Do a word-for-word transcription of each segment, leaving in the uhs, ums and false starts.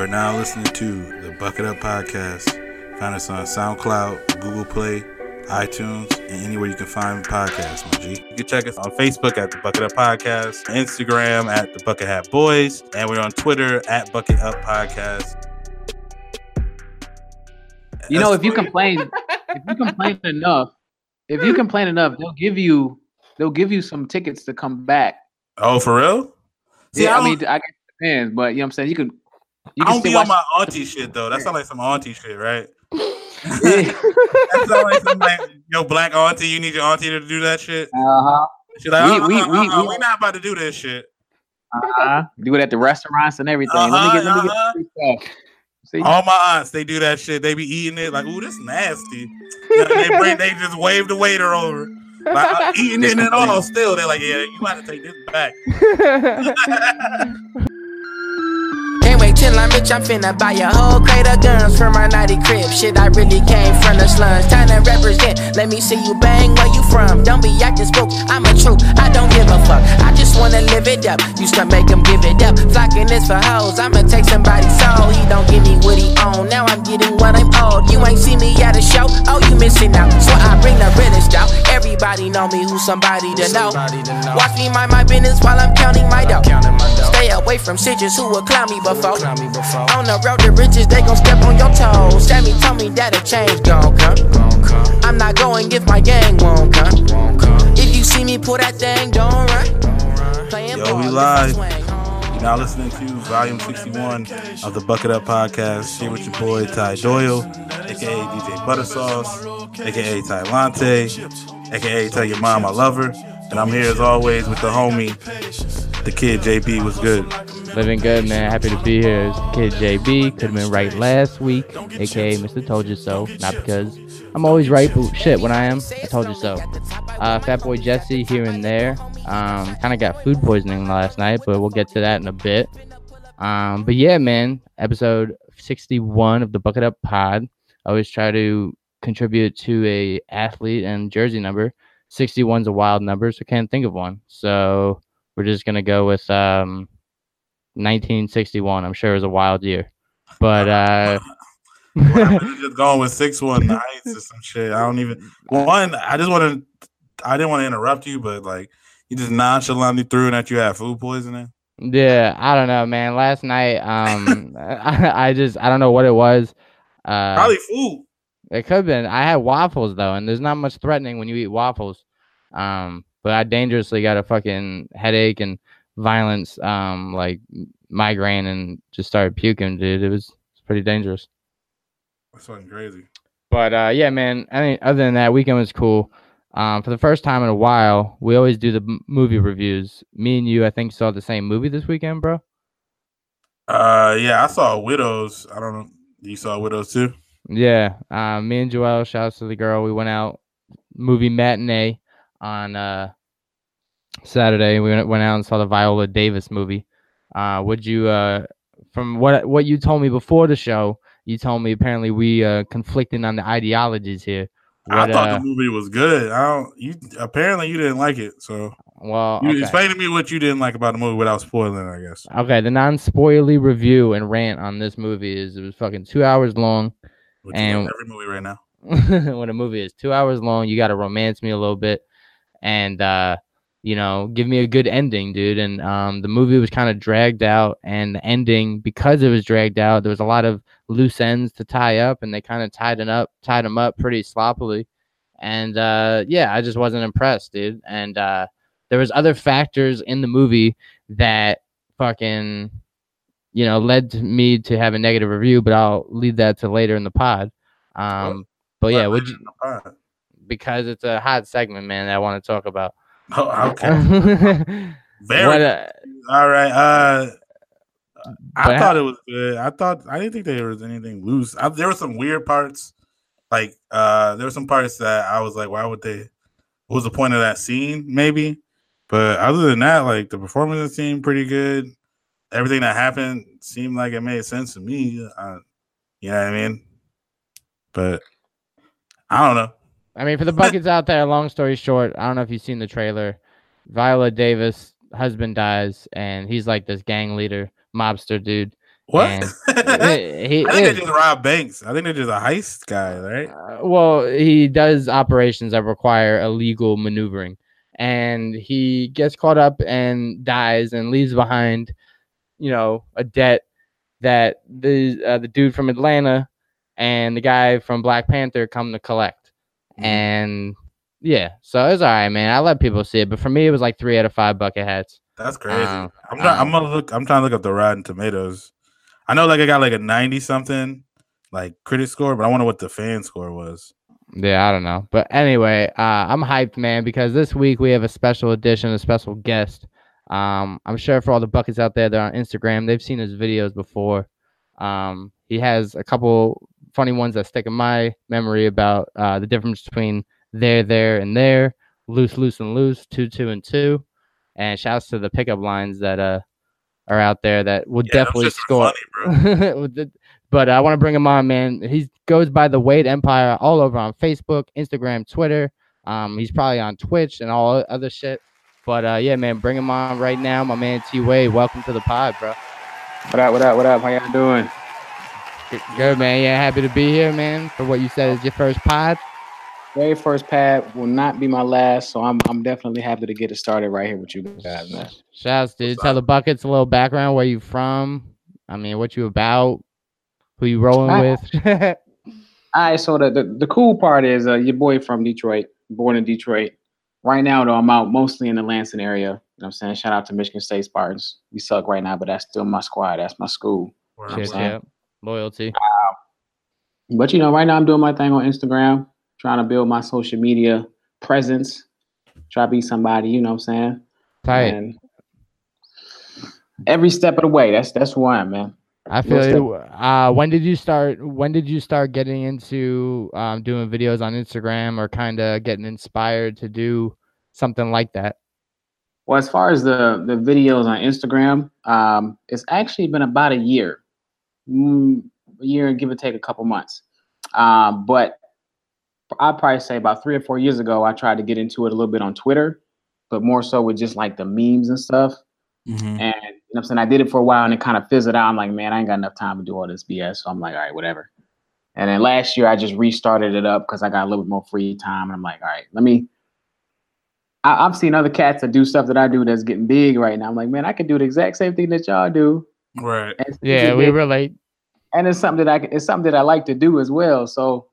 You are now listening to the Bucket Up Podcast. Find us on SoundCloud, Google Play, iTunes, and anywhere you can find podcasts, my G. You can check us on Facebook at the Bucket Up Podcast, Instagram at the Bucket Hat Boys, and we're on Twitter at Bucket Up Podcast. You That's know, if you complain, if you complain enough, if you complain enough, they'll give you they'll give you some tickets to come back. Oh, for real? See, yeah, I, I mean, I guess it depends, but you know what I'm saying? You can. You can I don't be on my auntie shit though. That sounds like some auntie shit, right? That sounds like some like yo black auntie. You need your auntie to do that shit. Uh huh. She's like, oh, we we uh-huh, we, uh-huh. we we not about to do this shit. Uh huh. Do it at the restaurants and everything. Uh-huh, let me get let me uh-huh. get this See? All my aunts, they do that shit. They be eating it like, ooh, this nasty. You know, they bring, they just wave the waiter over. Like, I'm eating it and all still. They're like, yeah, you got to take this back. Can't wait till I'm rich. I'm finna buy a whole crate of guns from my naughty crib. Shit, I really came from the slums. Time to represent. Let me see you bang where you from. Don't be acting spook. I'm a troop. I don't give a fuck. I just want to live it up. Used to make them give it up. Flocking this for hoes. I'ma take somebody's soul. He don't give me what he own. Now I'm getting what I'm owed. You ain't see me at a show. Oh, you missing out. So I bring the realest out. Everybody know me. Who's somebody to know? Watch me mind my business while I'm counting my dough. Stay away from snitches who will clown me before. On the road to riches, they gon' step on your toes. Sammy told me that a change gon' come. I'm not going if my gang won't come. If you see me pull that thing, don't run. Yo, we live. You're now listening to volume sixty-one of the Bucket Up Podcast. Here with your boy Ty Doyle, aka D J Buttersauce, aka Ty Lante, aka Tell Your Mom I Love Her. And I'm here as always with the homie, the kid J B. Was good? Living good, man. Happy to be here. Kid J B could have been right last week, aka Mister Told You So. Not because I'm always right, but shit, when I am, I told you so. Uh, Fat Boy Jesse here and there. Um, kind of got food poisoning last night, but we'll get to that in a bit. Um, but yeah, man. Episode sixty-one of the Bucket Up Pod. I always try to contribute to a athlete and jersey number. sixty-one's a wild number, so can't think of one. So we're just going to go with um, nineteen sixty-one. I'm sure it was a wild year. But uh, well, I'm just going with six one nights or some shit. I don't even. Well, one, I just want to. I didn't want to interrupt you, but like you just nonchalantly threw in that you had food poisoning. Yeah, I don't know, man. Last night, um, I, I just I don't know what it was. Uh, Probably food. It could have been. I had waffles, though, and there's not much threatening when you eat waffles. Um, but I dangerously got a fucking headache and violence, um, like migraine, and just started puking, dude. It was, it was pretty dangerous. That's fucking crazy. But, uh, yeah, man, I mean, other than that, weekend was cool. Um, for the first time in a while, we always do the m- movie reviews. Me and you, I think, saw the same movie this weekend, bro? Uh, yeah, I saw Widows. I don't know. You saw Widows, too? Yeah, uh, me and Joel, shouts to the girl. We went out movie matinee on uh, Saturday. We went out and saw the Viola Davis movie. Uh, would you, uh, from what what you told me before the show, you told me apparently we uh, conflicting on the ideologies here. What, I thought uh, the movie was good. I don't. You apparently you didn't like it. So well, you okay. Explain to me what you didn't like about the movie without spoiling it, I guess. Okay, the non-spoilery review and rant on this movie is it was fucking two hours long. Which and every movie right now. When a movie is two hours long, you got to romance me a little bit and, uh, you know, give me a good ending, dude. And um, the movie was kind of dragged out, and the ending, because it was dragged out, there was a lot of loose ends to tie up, and they kind of tied it up, tied them up pretty sloppily. And, uh, yeah, I just wasn't impressed, dude. And uh, there was other factors in the movie that fucking... you know, led to me to have a negative review, but I'll leave that to later in the pod. Um, but yeah, would you, because it's a hot segment, man, that I want to talk about. Oh, okay. Very what, uh, all right. Uh, I thought it was good. I thought I didn't think there was anything loose. I, there were some weird parts. Like uh, there were some parts that I was like, why would they? What was the point of that scene? Maybe. But other than that, like the performance seemed pretty good. Everything that happened seemed like it made sense to me. Uh, you know what I mean? But I don't know. I mean, for the buckets out there, long story short, I don't know if you've seen the trailer. Viola Davis' husband dies, and he's like this gang leader, mobster dude. What? he, he, I think they just rob banks. I think they're just a heist guy, right? Uh, well, he does operations that require illegal maneuvering, and he gets caught up and dies and leaves behind, you know, a debt that the uh, the dude from Atlanta and the guy from Black Panther come to collect. Mm. And yeah, so it's all right, man. I let people see it, but for me, it was like three out of five bucket hats. That's crazy. Um, I'm not, um, I'm gonna look. I'm trying to look up the Rotten Tomatoes. I know, like, I got like a ninety something, like critic score, but I wonder what the fan score was. Yeah, I don't know. But anyway, uh, I'm hyped, man, because this week we have a special edition, a special guest. Um, I'm sure for all the buckets out there that are on Instagram, they've seen his videos before. Um, he has a couple funny ones that stick in my memory about uh, the difference between there, there, and there, loose, loose, and loose, two, two, and two. And shouts to the pickup lines that uh, are out there that will yeah, definitely score. Funny, but I want to bring him on, man. He goes by the Wade Empire all over on Facebook, Instagram, Twitter. Um, he's probably on Twitch and all other shit. But uh, yeah, man, bring him on right now. My man T Wade, welcome to the pod, bro. What up, what up, what up? How y'all doing? Good, good, man. Yeah, happy to be here, man. For what you said is your first pod. Very first pad will not be my last, so I'm I'm definitely happy to get it started right here with you guys, man. Shouts, dude. Tell the buckets a little background, where you from? I mean, what you about? Who you rolling all right. with? All right. So the, the the cool part is uh, your boy from Detroit, born in Detroit. Right now, though, I'm out mostly in the Lansing area. You know what I'm saying? Shout out to Michigan State Spartans. We suck right now, but that's still my squad. That's my school. Cheers, yeah. Loyalty. Uh, but you know, right now I'm doing my thing on Instagram. Trying to build my social media presence. Try to be somebody, you know what I'm saying? Tight. And every step of the way. That's that's who I am, man. I feel you. Uh, when did you start when did you start getting into um, doing videos on Instagram or kind of getting inspired to do something like that? Well, as far as the, the videos on Instagram, um, it's actually been about a year. Mm, a year, give or take a couple months. Um, but I'd probably say about three or four years ago, I tried to get into it a little bit on Twitter, but more so with just like the memes and stuff. Mm-hmm. And you know what I'm saying? I did it for a while and it kind of fizzled out. I'm like, man, I ain't got enough time to do all this B S. So I'm like, all right, whatever. And then last year I just restarted it up because I got a little bit more free time. And I'm like, all right, let me, I, I've seen other cats that do stuff that I do that's getting big right now. I'm like, man, I could do the exact same thing that y'all do. Right. And yeah, we relate. And it's something that I it's something that I like to do as well. So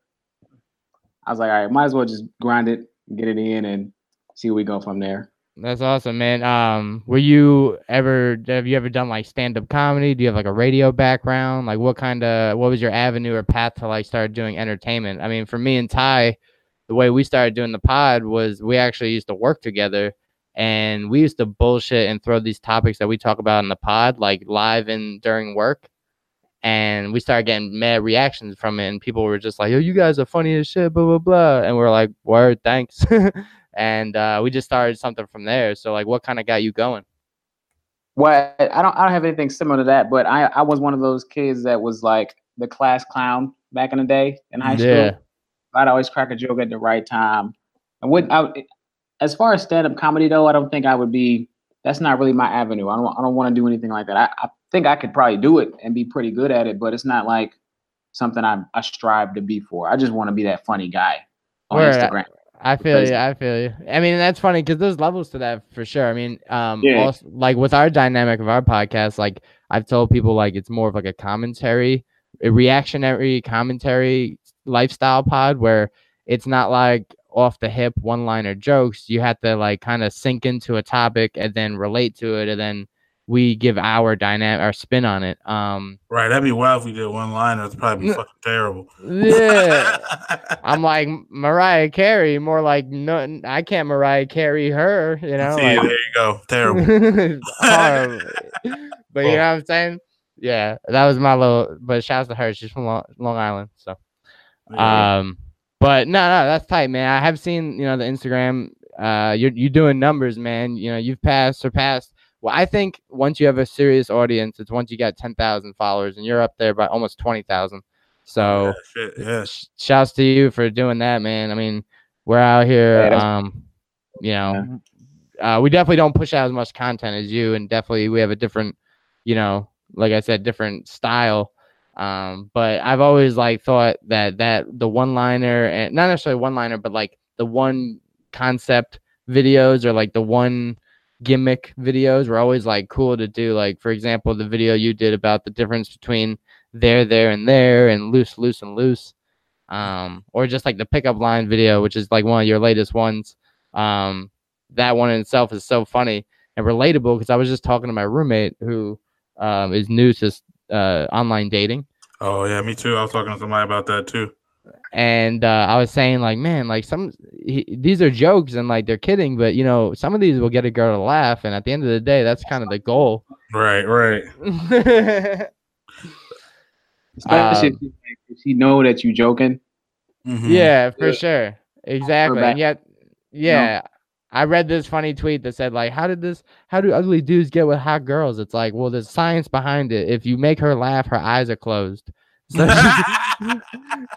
I was like, all right, might as well just grind it, get it in, and see where we go from there. That's awesome, man. Um, were you ever, have you ever done like stand-up comedy? Do you have like a radio background? Like what kind of, what was your avenue or path to like start doing entertainment? I mean, for me and Ty, the way we started doing the pod was we actually used to work together and we used to bullshit and throw these topics that we talk about in the pod, like live and during work. And we started getting mad reactions from it. And people were just like, yo, you guys are funny as shit, blah, blah, blah. And we we're like, word, thanks. and uh, we just started something from there. So, like, what kind of got you going? Well, I don't I don't have anything similar to that. But I, I was one of those kids that was, like, the class clown back in the day in high school. Yeah. I'd always crack a joke at the right time. I wouldn't, I, as far as stand-up comedy, though, I don't think I would be – that's not really my avenue. I don't I don't want to do anything like that. I, I think I could probably do it and be pretty good at it, but it's not like something I, I strive to be for. I just want to be that funny guy on Word. Instagram. I, I feel you. I feel you. I mean, that's funny because there's levels to that for sure. I mean, um, yeah. also, like with our dynamic of our podcast, like I've told people like it's more of like a commentary, a reactionary commentary lifestyle pod where it's not like off the hip one-liner jokes. You have to like kind of sink into a topic and then relate to it and then we give our dynamic, our spin on it. Um, right, that'd be wild if we did one liner. It's probably n- fucking terrible. Yeah, I'm like Mariah Carey, more like no, I can't Mariah Carey her. You know, see, like, there you go, terrible. But you know what I'm saying? Yeah, that was my little. But shouts to her. She's from Long, Long Island, so. Yeah. Um, but no, no, that's tight, man. I have seen you know the Instagram. Uh, you're you doing numbers, man. You know you've passed, surpassed. Well, I think once you have a serious audience, it's once you got ten thousand followers, and you're up there by almost twenty thousand. So, yeah, shit, yeah. Sh- shouts to you for doing that, man. I mean, we're out here, um, you know, uh, we definitely don't push out as much content as you, and definitely we have a different, you know, like I said, different style. Um, but I've always like thought that that the one liner, and not necessarily one liner, but like the one concept videos or like the one gimmick videos were always like cool to do. Like, for example, the video you did about the difference between there, there, and there, and loose, loose, and loose. Um, or just like the pickup line video, which is like one of your latest ones. Um, that one in itself is so funny and relatable, because I was just talking to my roommate who um, is new to uh, online dating. Oh, yeah, me too. I was talking to somebody about that too. And uh, I was saying, like, man, like some he, these are jokes and like they're kidding, but you know, some of these will get a girl to laugh. And at the end of the day, that's kind of the goal. Right, right. Especially um, if, you, if you know that you're joking. Mm-hmm. Yeah, for yeah. sure. Exactly. And yet, yeah, no. I read this funny tweet that said, like, how did this, how do ugly dudes get with hot girls? It's like, well, there's science behind it. If you make her laugh, her eyes are closed. So she,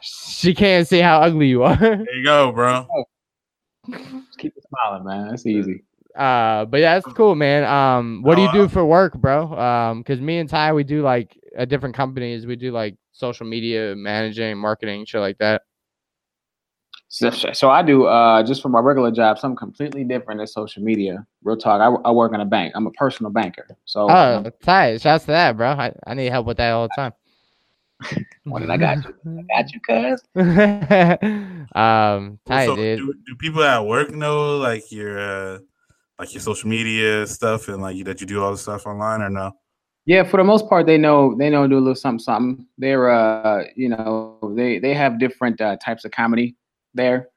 she can't see how ugly you are. There you go, bro. Just keep smiling, man. That's easy. Uh, but yeah, that's cool, man. Um, what do you do for work, bro? Um, because me and Ty, we do like at different companies, we do like social media managing, marketing, shit like that. So, so I do uh, just for my regular job, something completely different than social media. Real talk. I, I work in a bank. I'm a personal banker. So oh, Ty, shouts to that, bro. I, I need help with that all the time. What did I got you? I got you, cuz. um, Ty, so dude. Do, do people at work know like your uh, like your social media stuff and like you, that you do all the stuff online or no? Yeah, for the most part, they know they know do a little something, something. They're, uh, you know, they they have different uh, types of comedy there,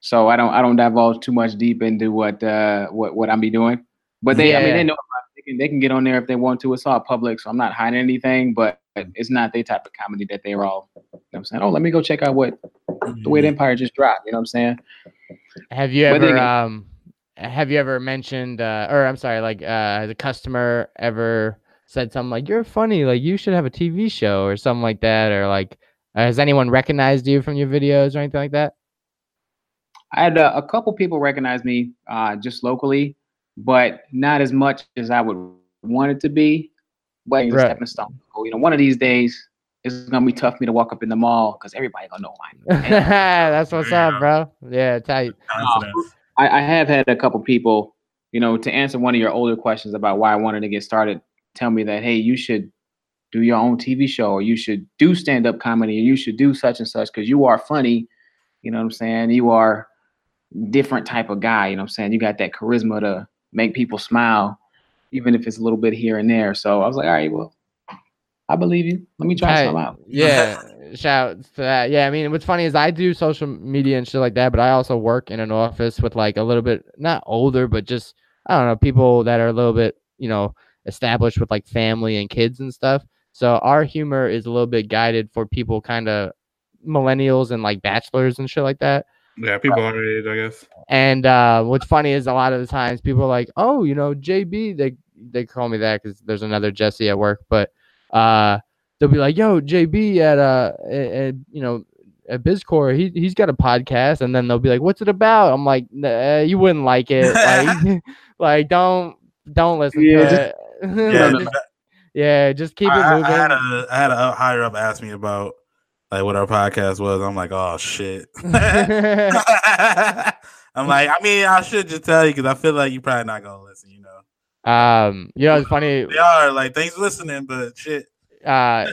so I don't I don't divulge too much deep into what uh, what what I'm be doing. But they, yeah. I mean, they know they can they can get on there if they want to. It's all public, so I'm not hiding anything. But it's not their type of comedy that they're all. You know what I'm saying, oh, let me go check out what the Wade Empire just dropped. You know what I'm saying? Have you ever? They, um, have you ever mentioned? Uh, or I'm sorry, like uh, the customer ever said something like, you're funny, like you should have a T V show or something like that, or like has anyone recognized you from your videos or anything like that? I had uh, a couple people recognize me uh, just locally, but not as much as I would want it to be. But right. Stepping stone. You know, one of these days it's gonna be tough for me to walk up in the mall because everybody gonna know mine. That's what's yeah. up, bro. Yeah, tight. Um, I, I have had a couple people, you know, to answer one of your older questions about why I wanted to get started. Tell me that, hey, you should do your own T V show, or you should do stand-up comedy, or you should do such and such because you are funny. You know what I'm saying? You are different type of guy. You know what I'm saying? You got that charisma to make people smile, even if it's a little bit here and there. So I was like, all right, well, I believe you. Let me try hey, something out. Yeah, shout to that. Yeah, I mean, what's funny is I do social media and shit like that, but I also work in an office with like a little bit, not older, but just, I don't know, people that are a little bit, you know, established with like family and kids and stuff. So our humor is a little bit guided for people kind of millennials and like bachelors and shit like that. Yeah, people uh, our age, I guess. And uh, what's funny is a lot of the times people are like, oh, you know, J B, they they call me that because there's another Jesse at work, but uh, they'll be like, yo, J B at uh, at, you know, at BizCore, he he's got a podcast, and then they'll be like, what's it about? I'm like, nah, you wouldn't like it, like, like don't don't listen yeah, to just- it. Yeah, just, yeah, just keep it I, moving. I had, a, I had a higher up ask me about like what our podcast was. I'm like, oh shit. I'm like, I mean, I should just tell you because I feel like you're probably not gonna listen, you know. Um, you know, it's funny. They are like, thanks for listening, but shit. uh,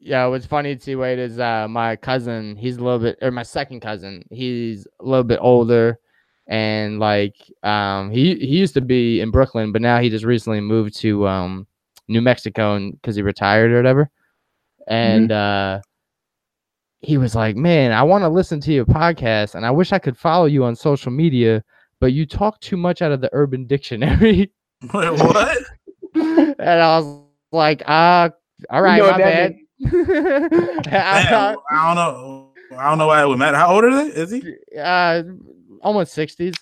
yeah, what's funny to Wade is uh, my cousin. He's a little bit, or my second cousin. He's a little bit older. And like um he he used to be in Brooklyn, but now he just recently moved to um New Mexico and because he retired or whatever. And mm-hmm. uh he was like, man, I want to listen to your podcast and I wish I could follow you on social media, but you talk too much out of the Urban Dictionary. Wait, what? And I was like, uh all right, you know, my bad. I, man, I don't know. I don't know why it would matter. How old is he? Is he? Uh Almost sixties.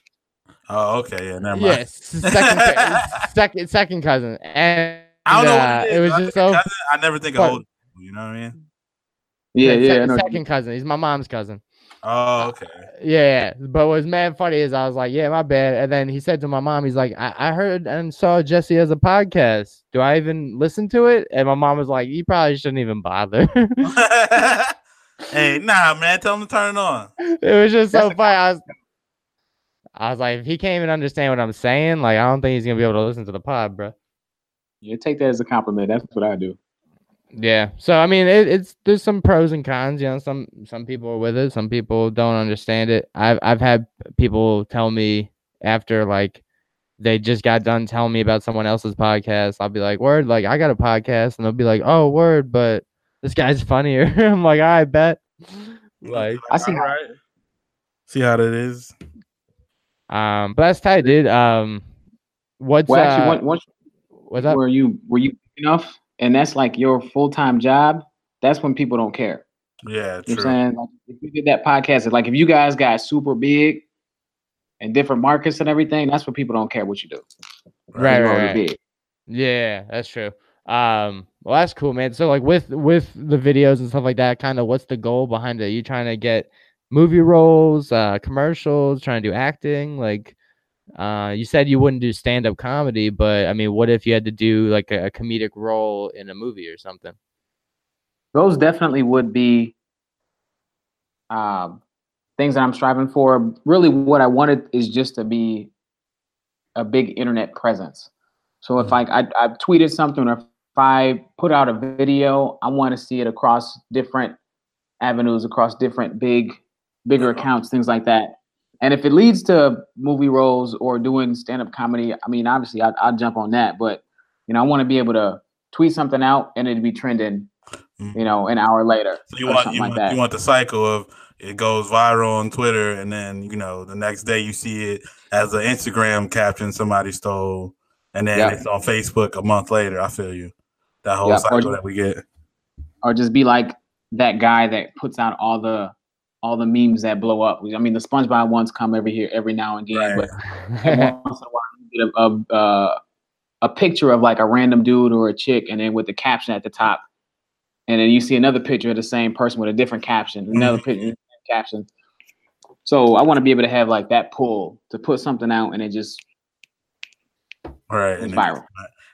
Oh, okay. Yeah, never mind. Yes, second, second, second cousin. And I don't know uh, what it is. It was I just so. Cousin, I never think of old people. You know what I mean? Yeah, yeah. yeah second, I know. Second cousin. He's my mom's cousin. Oh, okay. Yeah, but what's mad funny is I was like, yeah, my bad. And then he said to my mom, he's like, I, I heard and saw Jesse has a podcast. Do I even listen to it? And my mom was like, you probably shouldn't even bother. Hey, nah, man, tell him to turn it on. It was just That's so funny. I was, I was like, if he can't even understand what I'm saying, like, I don't think he's going to be able to listen to the pod, bro. Yeah, take that as a compliment. That's what I do. Yeah, so I mean, it, it's there's some pros and cons. You know, some some people are with it, some people don't understand it. I've I've had people tell me after like they just got done telling me about someone else's podcast. I'll be like, word, like I got a podcast, and they'll be like, oh, word, but this guy's funnier. I'm like, I bet. Like I see, how, right. see how that is. Um, but that's tight, dude. Um, what's well, actually, uh, one, one, what's up? Were you were you enough? And that's like your full-time job. That's when people don't care. Yeah, true. You know what I'm saying? Like, if you did that podcast, like if you guys got super big and different markets and everything, that's when people don't care what you do. Right, right, right. Big. Yeah, that's true. Um, well, that's cool, man. So like with with the videos and stuff like that, kind of what's the goal behind it? Are you trying to get movie roles, uh, commercials, trying to do acting, like? Uh, you said you wouldn't do stand-up comedy, but I mean, what if you had to do like a, a comedic role in a movie or something? Those definitely would be uh, things that I'm striving for. Really, what I wanted is just to be a big internet presence. So if like I I've tweeted something or if I put out a video, I want to see it across different avenues, across different big, bigger accounts, things like that. And if it leads to movie roles or doing stand-up comedy, I mean, obviously, I, I'll jump on that. But, you know, I want to be able to tweet something out and it'd be trending, mm-hmm. you know, an hour later. So you want you, like want you want the cycle of it goes viral on Twitter and then, you know, the next day you see it as an Instagram caption somebody stole. And then yep. it's on Facebook a month later. I feel you. That whole yep. cycle just, that we get. Or just be like that guy that puts out all the... all the memes that blow up. I mean, the SpongeBob ones come every here every now and again, right. but every once in a while you get a, a, uh, a picture of like a random dude or a chick, and then with the caption at the top, and then you see another picture of the same person with a different caption, another picture, caption. So I want to be able to have like that pull to put something out, and it just right it's viral.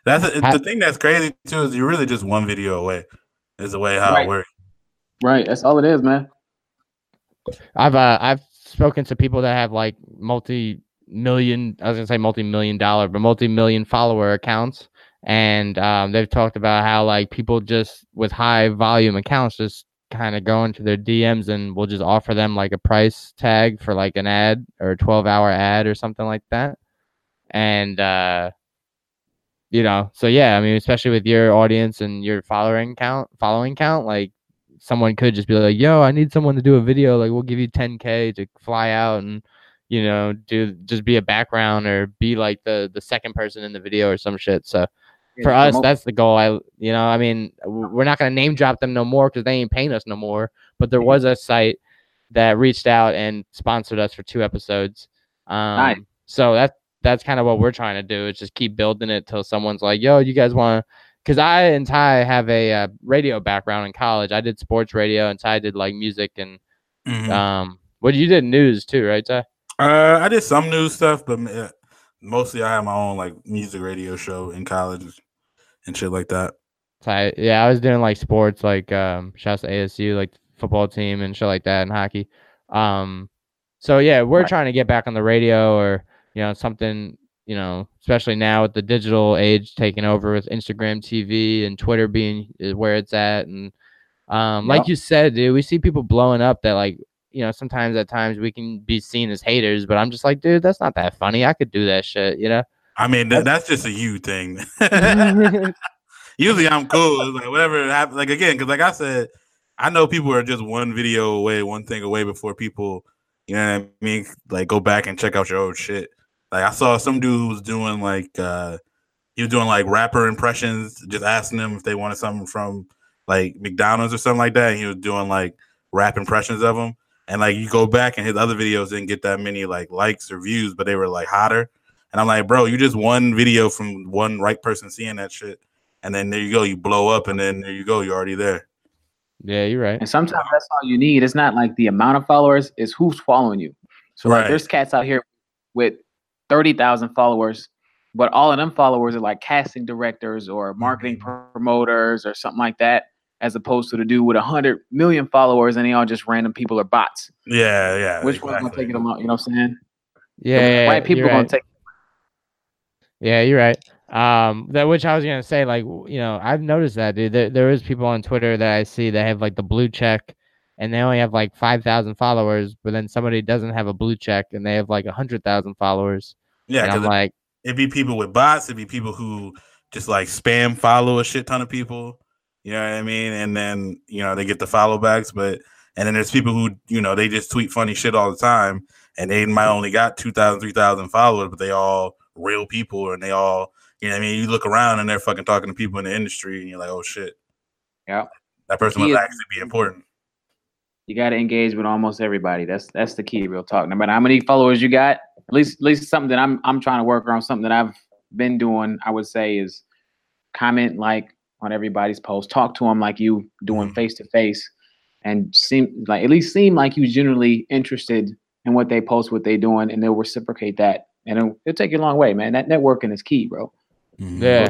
That's a, the thing that's crazy too is you're really just one video away. Is the way how right. it works. Right, that's all it is, man. I've uh, I've spoken to people that have like multi-million, I was going to say multi-million dollar, but multi-million follower accounts. And um, they've talked about how like people just with high volume accounts just kind of go into their D Ms and we'll just offer them like a price tag for like an ad or a twelve hour ad or something like that. And, uh, you know, so yeah, I mean, especially with your audience and your following count, following count, like, someone could just be like, yo, I need someone to do a video. Like, we'll give you ten K to fly out and, you know, do just be a background or be like the, the second person in the video or some shit. So for yeah, us, I'm that's okay. the goal. I, you know, I mean, we're not going to name drop them no more because they ain't paying us no more. But there was a site that reached out and sponsored us for two episodes. Um, nice. So that, that's kind of what we're trying to do is just keep building it till someone's like, yo, you guys want to. Because I and Ty have a uh, radio background in college. I did sports radio, and Ty did like music and mm-hmm. um. What well, you did news too, right, Ty? Uh, I did some news stuff, but uh, mostly I had my own like music radio show in college and shit like that. Ty, yeah, I was doing like sports, like um, shouts to A S U, like football team and shit like that, and hockey. Um, so yeah, we're right. trying to get back on the radio or you know something. You know, especially now with the digital age taking over with Instagram T V and Twitter being is where it's at. And um, yep. like you said, dude, we see people blowing up that like, you know, sometimes at times we can be seen as haters, but I'm just like, dude, that's not that funny. I could do that shit, you know? I mean, th- that's just a you thing. Usually I'm cool. It's like whatever happens. Like again, because like I said, I know people are just one video away, one thing away before people, you know what I mean? Like go back and check out your old shit. Like I saw some dude who was doing like uh, he was doing like rapper impressions, just asking them if they wanted something from like McDonald's or something like that. And he was doing like rap impressions of them, and like you go back and his other videos didn't get that many like likes or views, but they were like hotter. And I'm like, bro, you just one video from one right person seeing that shit, and then there you go, you blow up, and then there you go, you're already there. Yeah, you're right. And sometimes that's all you need. It's not like the amount of followers, it's who's following you. So right. like, there's cats out here with thirty thousand followers, but all of them followers are like casting directors or marketing promoters or something like that, as opposed to the dude with one hundred million followers and they all just random people or bots. Yeah, yeah. Which exactly. one's going to take it along? You know what I'm saying? Yeah, so yeah, white people right. going to take it. Yeah, you're right. Um, that which I was gonna say, like, you know, I've noticed that, dude. There, there is people on Twitter that I see that have like the blue check, and they only have like five thousand followers. But then somebody doesn't have a blue check, and they have like a hundred thousand followers. Yeah, and I'm it, like, it'd be people with bots. It'd be people who just like spam follow a shit ton of people. You know what I mean? And then you know they get the follow backs, but and then there's people who you know they just tweet funny shit all the time, and they might only got two thousand, three thousand followers, but they all real people, and they all. You know what I mean? You look around and they're fucking talking to people in the industry and you're like, oh, shit. Yeah. That person would actually be important. You got to engage with almost everybody. That's that's the key, real talk. No matter how many followers you got, at least at least something that I'm I'm trying to work on, something that I've been doing, I would say, is comment like on everybody's post. Talk to them like you doing face-to-face and seem like at least seem like you genuinely interested in what they post, what they're doing, and they'll reciprocate that. And it'll, it'll take you a long way, man. That networking is key, bro. Yeah,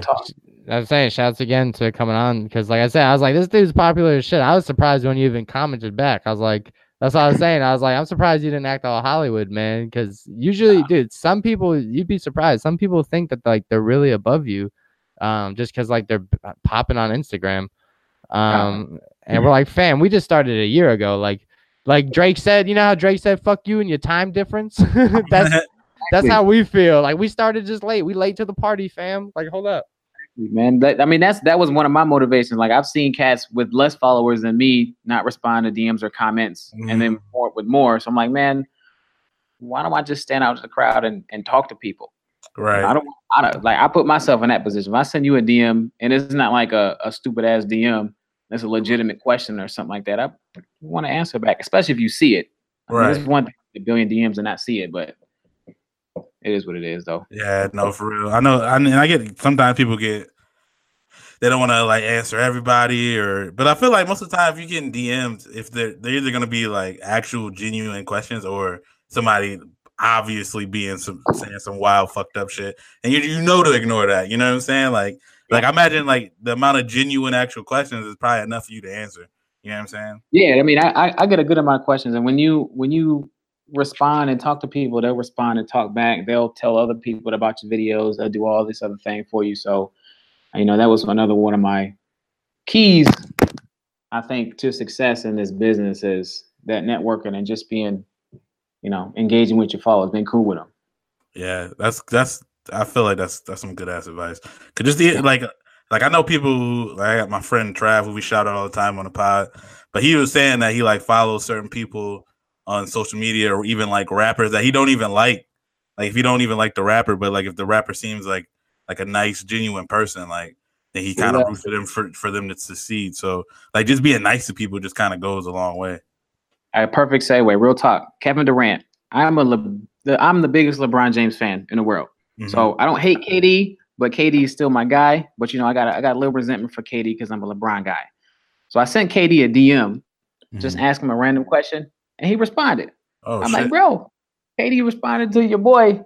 I'm saying shouts again to coming on because, like I said, I was like, this dude's popular as shit. I was surprised when you even commented back. I was like, that's what I was saying. I was like, I'm surprised you didn't act all Hollywood, man. Because usually, yeah. dude, some people you'd be surprised. Some people think that like they're really above you, um, just because like they're popping on Instagram, um, yeah. and we're like, fam, we just started a year ago. Like, like Drake said, you know how Drake said, "Fuck you" and your time difference. That's. That's how we feel. Like we started just late. We late to the party, fam. Like, hold up, man. That, I mean, that's that was one of my motivations. Like, I've seen cats with less followers than me not respond to D Ms or comments, mm-hmm. and then more with more. So I'm like, man, why don't I just stand out to the crowd and, and talk to people? Right. I don't, I don't. Like, I put myself in that position. If I send you a D M, and it's not like a, a stupid ass D M. It's a legitimate question or something like that. I want to answer back, especially if you see it. Right. I mean, it's one thing, a billion D Ms and not see it, but. It is what it is, though. Yeah, no, for real. I know. I mean, I get sometimes people get they don't want to like answer everybody, or but I feel like most of the time, if you're getting D Ms, if they're they're either gonna be like actual genuine questions or somebody obviously being some saying some wild fucked up shit, and you you know to ignore that. You know what I'm saying? Like like I imagine like the amount of genuine actual questions is probably enough for you to answer. You know what I'm saying? Yeah, I mean, I I get a good amount of questions, and when you when you. respond and talk to people, they'll respond and talk back, they'll tell other people about your videos, they'll do all this other thing for you. So you know that was another one of my keys, I think, to success in this business is that networking and just being, you know, engaging with your followers, being cool with them. Yeah, that's that's I feel like that's that's some good ass advice. Cause just the like like I know people who, like I got my friend Trav who we shout out all the time on the pod, but he was saying that he like follows certain people on social media or even like rappers that he don't even like. Like if you don't even like the rapper, but like if the rapper seems like like a nice, genuine person, like then he kind of yeah. roots for them for, for them to succeed. So like just being nice to people just kind of goes a long way. A perfect segue, real talk. Kevin Durant. I'm a Le- the, I'm the biggest LeBron James fan in the world. Mm-hmm. So I don't hate K D, but K D is still my guy. But you know, I got a, I got a little resentment for K D because I'm a LeBron guy. So I sent K D a D M, mm-hmm. just ask him a random question. And he responded. Oh, I'm shit. Like, bro, K D responded to your boy.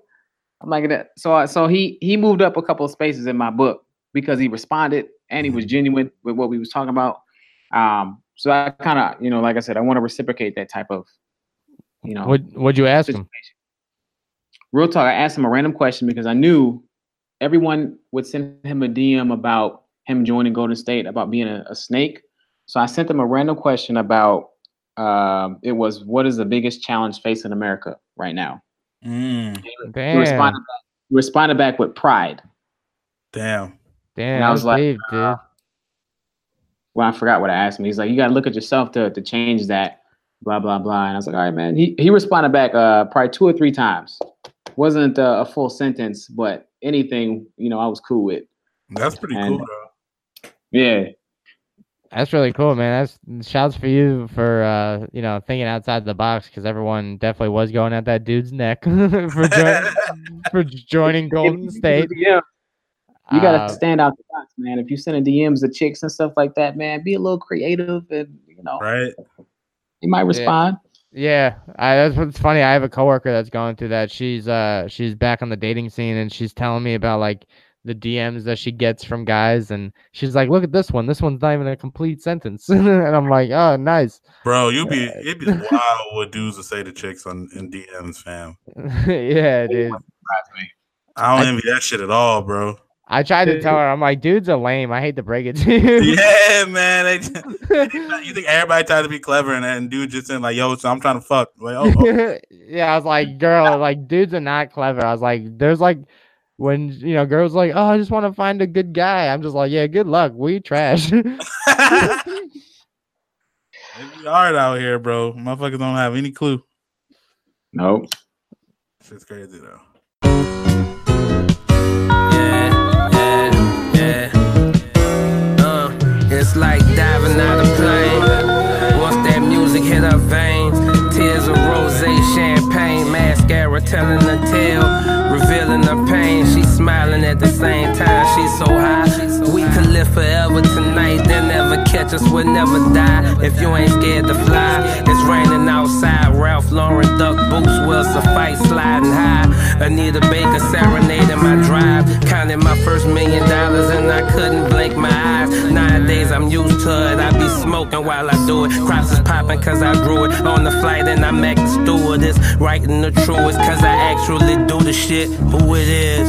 I'm like, so so he he moved up a couple of spaces in my book because he responded and he was genuine with what we was talking about. Um, so I kind of, you know, like I said, I want to reciprocate that type of, you know. What what'd you ask him? Real talk. I asked him a random question because I knew everyone would send him a D M about him joining Golden State, about being a, a snake. So I sent him a random question about. Um, it was, what is the biggest challenge facing America right now? Mm, he, responded back, he responded back with pride. Damn. Damn. And I was like, uh, well, I forgot what I asked him. He's like, you got to look at yourself to, to change that, blah, blah, blah. And I was like, all right, man. He he responded back uh, probably two or three times. Wasn't uh, a full sentence, but anything, you know, I was cool with. That's pretty and, cool, bro. Yeah. That's really cool, man. That's shouts for you for, uh, you know, thinking outside the box because everyone definitely was going at that dude's neck for, join, for joining Golden State. Yeah. You gotta uh, stand out the box, man. If you sending D Ms to chicks and stuff like that, man, be a little creative, and you know, right? They might respond. Yeah, yeah. I, that's what's funny. I have a coworker that's going through that. She's uh, she's back on the dating scene, and she's telling me about like the D Ms that she gets from guys, and she's like, "Look at this one. This one's not even a complete sentence." And I'm like, "Oh, nice, bro. You be it be wild what dudes will say to chicks on in D Ms, fam." Yeah, dude. I don't envy that shit at all, bro. I tried to tell her, I'm like, dudes are lame. I hate to break it to you. Yeah, man. They, you think everybody tried to be clever, and, and dude just in like, yo, so I'm trying to fuck. Like, oh, oh. Yeah, I was like, girl, like dudes are not clever. I was like, there's like, when you know, girls like, oh, I just want to find a good guy. I'm just like, yeah, good luck. We trash. It's hard out here, bro. Motherfuckers don't have any clue. Nope. Shit's crazy though. It's like diving out of plane. Once that music hit our veins, tears of rosé, champagne, mascara telling her tale, revealing her pain. She's smiling at the same time. She's so high, we could live forever tonight. They'll never catch us, we'll never die. If you ain't scared to fly, it's raining outside. Ralph Lauren duck boots will suffice, sliding high. Anita Baker serenading my drive, counting my first million dollars and I couldn't blink my eyes. Nowadays I'm used to it, I be smoking while I do it. Crops is popping cause I grew it on the flight. And I'm acting stewardess, writing the truest, cause I actually do the shit, who it is.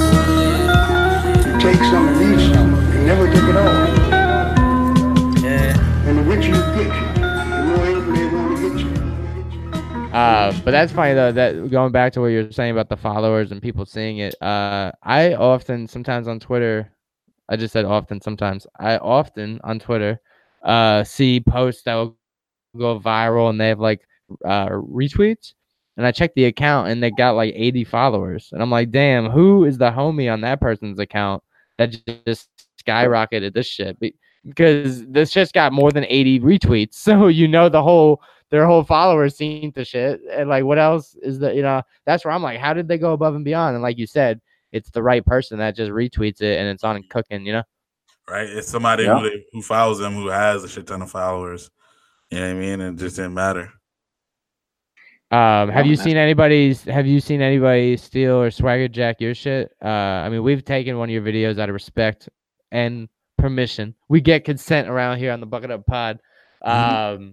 Take some and leave some, and never take it all. Yeah. And the richer you get, the more able they want to get you. Uh, but that's funny though, that going back to what you were saying about the followers and people seeing it, uh, I often, sometimes on Twitter, I just said often, sometimes, I often on Twitter uh, see posts that will go viral and they have like, uh retweets, and I checked the account and they got like eighty followers, and I'm like, damn, who is the homie on that person's account that just, just skyrocketed this shit? Because this just got more than eighty retweets, so you know the whole their whole followers seen the shit, and like what else is the, you know, that's where I'm like, how did they go above and beyond? And like you said, it's the right person that just retweets it and it's on and cooking, you know, right? It's somebody yeah. who, they, who follows them, who has a shit ton of followers, you know what I mean? It just didn't matter. Um, have you seen anybody's, have you seen anybody steal or swagger jack your shit? Uh, I mean, we've taken one of your videos out of respect and permission. We get consent around here on the Bucket Up Pod. Um, mm-hmm.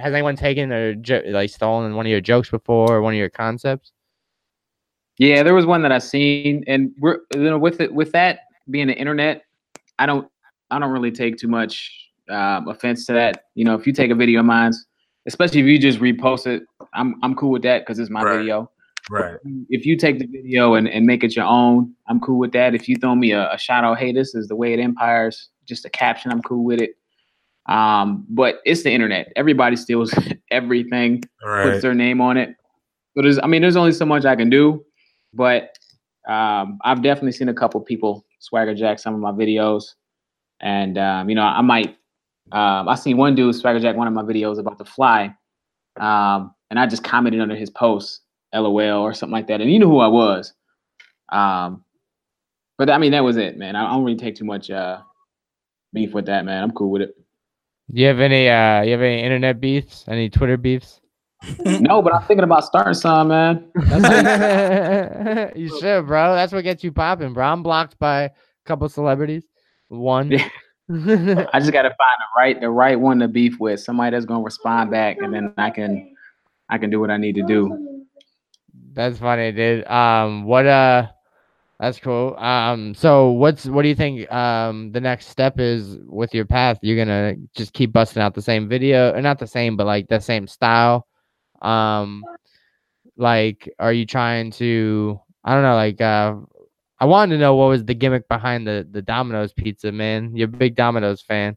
Has anyone taken or jo- like stolen one of your jokes before or one of your concepts? Yeah, there was one that I seen, and we're, you know, with it, with that being the internet, I don't, I don't really take too much, um, offense to that. You know, if you take a video of mine, especially if you just repost it, I'm I'm cool with that because it's my right. video. Right. If you take the video and, and make it your own, I'm cool with that. If you throw me a, a shout out, hey, this is the Wade Empire's, just a caption, I'm cool with it. Um, but it's the internet. Everybody steals everything, right. puts their name on it. So there's, I mean, there's only so much I can do. But um, I've definitely seen a couple people swagger jack some of my videos, and um, you know, I might. Um, I seen one dude swagger jack one of my videos about the fly, um, and I just commented under his post, LOL or something like that, and he knew who I was. Um, but I mean, that was it, man. I don't really take too much uh, beef with that, man. I'm cool with it. Do you have any? Uh, you have any internet beefs? Any Twitter beefs? No, but I'm thinking about starting some, man. That's you should, bro. That's what gets you popping, bro. I'm blocked by a couple celebrities. One. Yeah. I just gotta find the right the right one to beef with, somebody that's gonna respond back, and then I can I can do what I need to do. That's funny, dude. Um, what uh, that's cool. Um, so what's what do you think? Um, the next step is with your path. You're gonna just keep busting out the same video, or not the same, but like the same style. Um, like, are you trying to? I don't know, like uh. I wanted to know what was the gimmick behind the, the Domino's pizza, man. You're a big Domino's fan.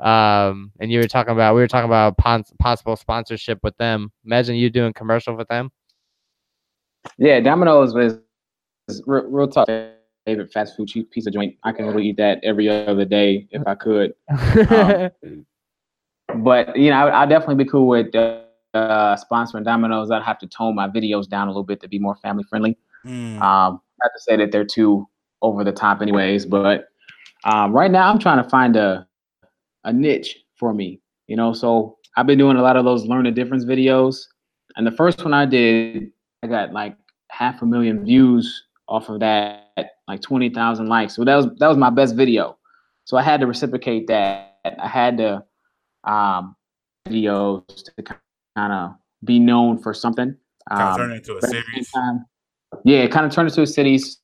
Um, and you were talking about, we were talking about pon- possible sponsorship with them. Imagine you doing commercial with them. Yeah, Domino's was, was real, real tough. Favorite fast food pizza joint. I can really eat that every other day if I could. Um, but, you know, I, I'd definitely be cool with uh, uh, sponsoring Domino's. I'd have to tone my videos down a little bit to be more family friendly. Mm. Um, Not to say that they're too over the top anyways. But um, right now I'm trying to find a a niche for me, you know, so I've been doing a lot of those learn the difference videos. And the first one I did, I got like half a million views off of that, like twenty thousand likes. So that was, that was my best video. So I had to reciprocate that. I had to um, videos to kind of be known for something. Kind of um, turn it into a series. Time, yeah, kind of turn it into a series.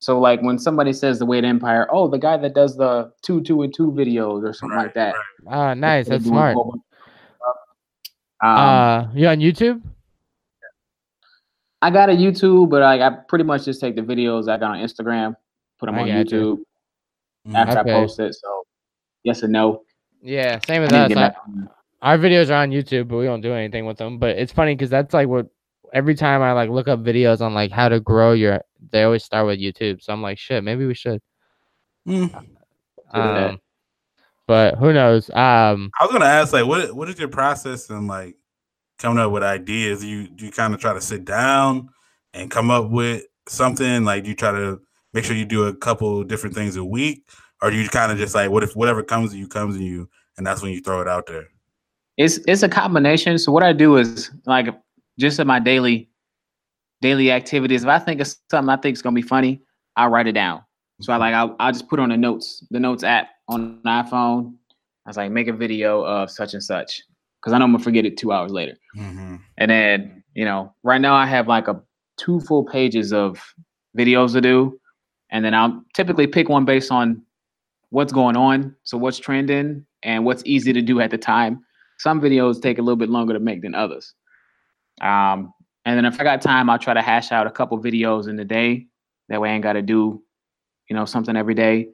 So like when somebody says the Wade Empire, oh, the guy that does the two, two, and two videos or something right, like that. Right. Ah, nice. That's smart. Um, uh, you on YouTube? I got a YouTube, but I, I pretty much just take the videos I got on Instagram, put them I on YouTube you. after okay. I post it. So yes and no. Yeah, same as us. I, our videos are on YouTube, but we don't do anything with them. But it's funny because that's like what every time I like look up videos on like how to grow your, they always start with YouTube. So I'm like, shit, maybe we should. Mm. Um, but who knows? Um, I was gonna ask, like, what what is your process in like coming up with ideas? You do you kind of try to sit down and come up with something? Like, do you try to make sure you do a couple different things a week? Or do you kind of just like, what if whatever comes to you comes to you, and that's when you throw it out there? It's it's a combination. So what I do is like just in my daily daily activities. If I think of something I think is gonna be funny, I write it down. So I like I I just put on the notes the notes app on an iPhone. I was like, make a video of such and such because I know I'm gonna forget it two hours later. Mm-hmm. And then you know right now I have like a two full pages of videos to do, and then I'll typically pick one based on what's going on, so what's trending, and what's easy to do at the time. Some videos take a little bit longer to make than others. Um, and then if I got time, I'll try to hash out a couple videos in the day. That way I ain't got to do, you know, something every day.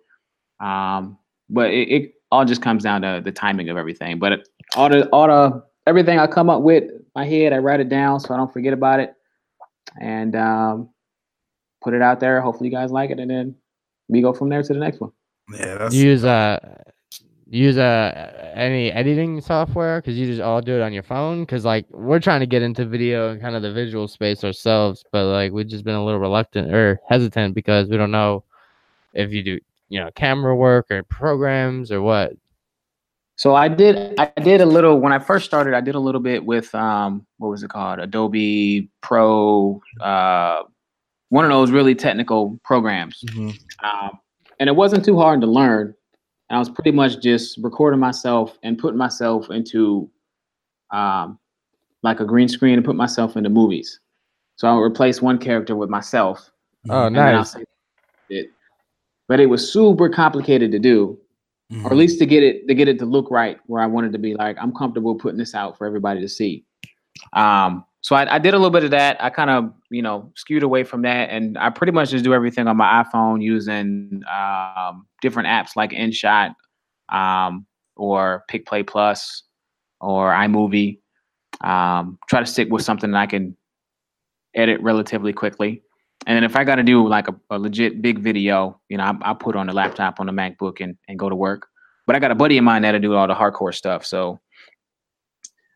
Um, but it, it all just comes down to the timing of everything. But it, all the, all the, everything I come up with in my head, I write it down so I don't forget about it. And um, put it out there. Hopefully you guys like it. And then we go from there to the next one. Yeah, that's... You use uh, use uh, any editing software because you just all do it on your phone. Because like we're trying to get into video and kind of the visual space ourselves, but like we've just been a little reluctant or hesitant because we don't know if you do you know camera work or programs or what. So I did I did a little when I first started. I did a little bit with um what was it called Adobe Pro, uh one of those really technical programs. Mm-hmm. Um, and it wasn't too hard to learn. And I was pretty much just recording myself and putting myself into um, like a green screen and put myself into movies. So I would replace one character with myself. Oh, nice. It. But it was super complicated to do, mm-hmm. or at least to get it to get it to look right where I wanted to be like, I'm comfortable putting this out for everybody to see. Um, so I, I did a little bit of that. I kind of, you know, skewed away from that. And I pretty much just do everything on my iPhone using um, different apps like InShot um, or PicPlay Plus or iMovie. Um, try to stick with something that I can edit relatively quickly. And then if I got to do like a, a legit big video, you know, I, I put on the laptop on the MacBook and, and go to work. But I got a buddy of mine that'll do all the hardcore stuff. So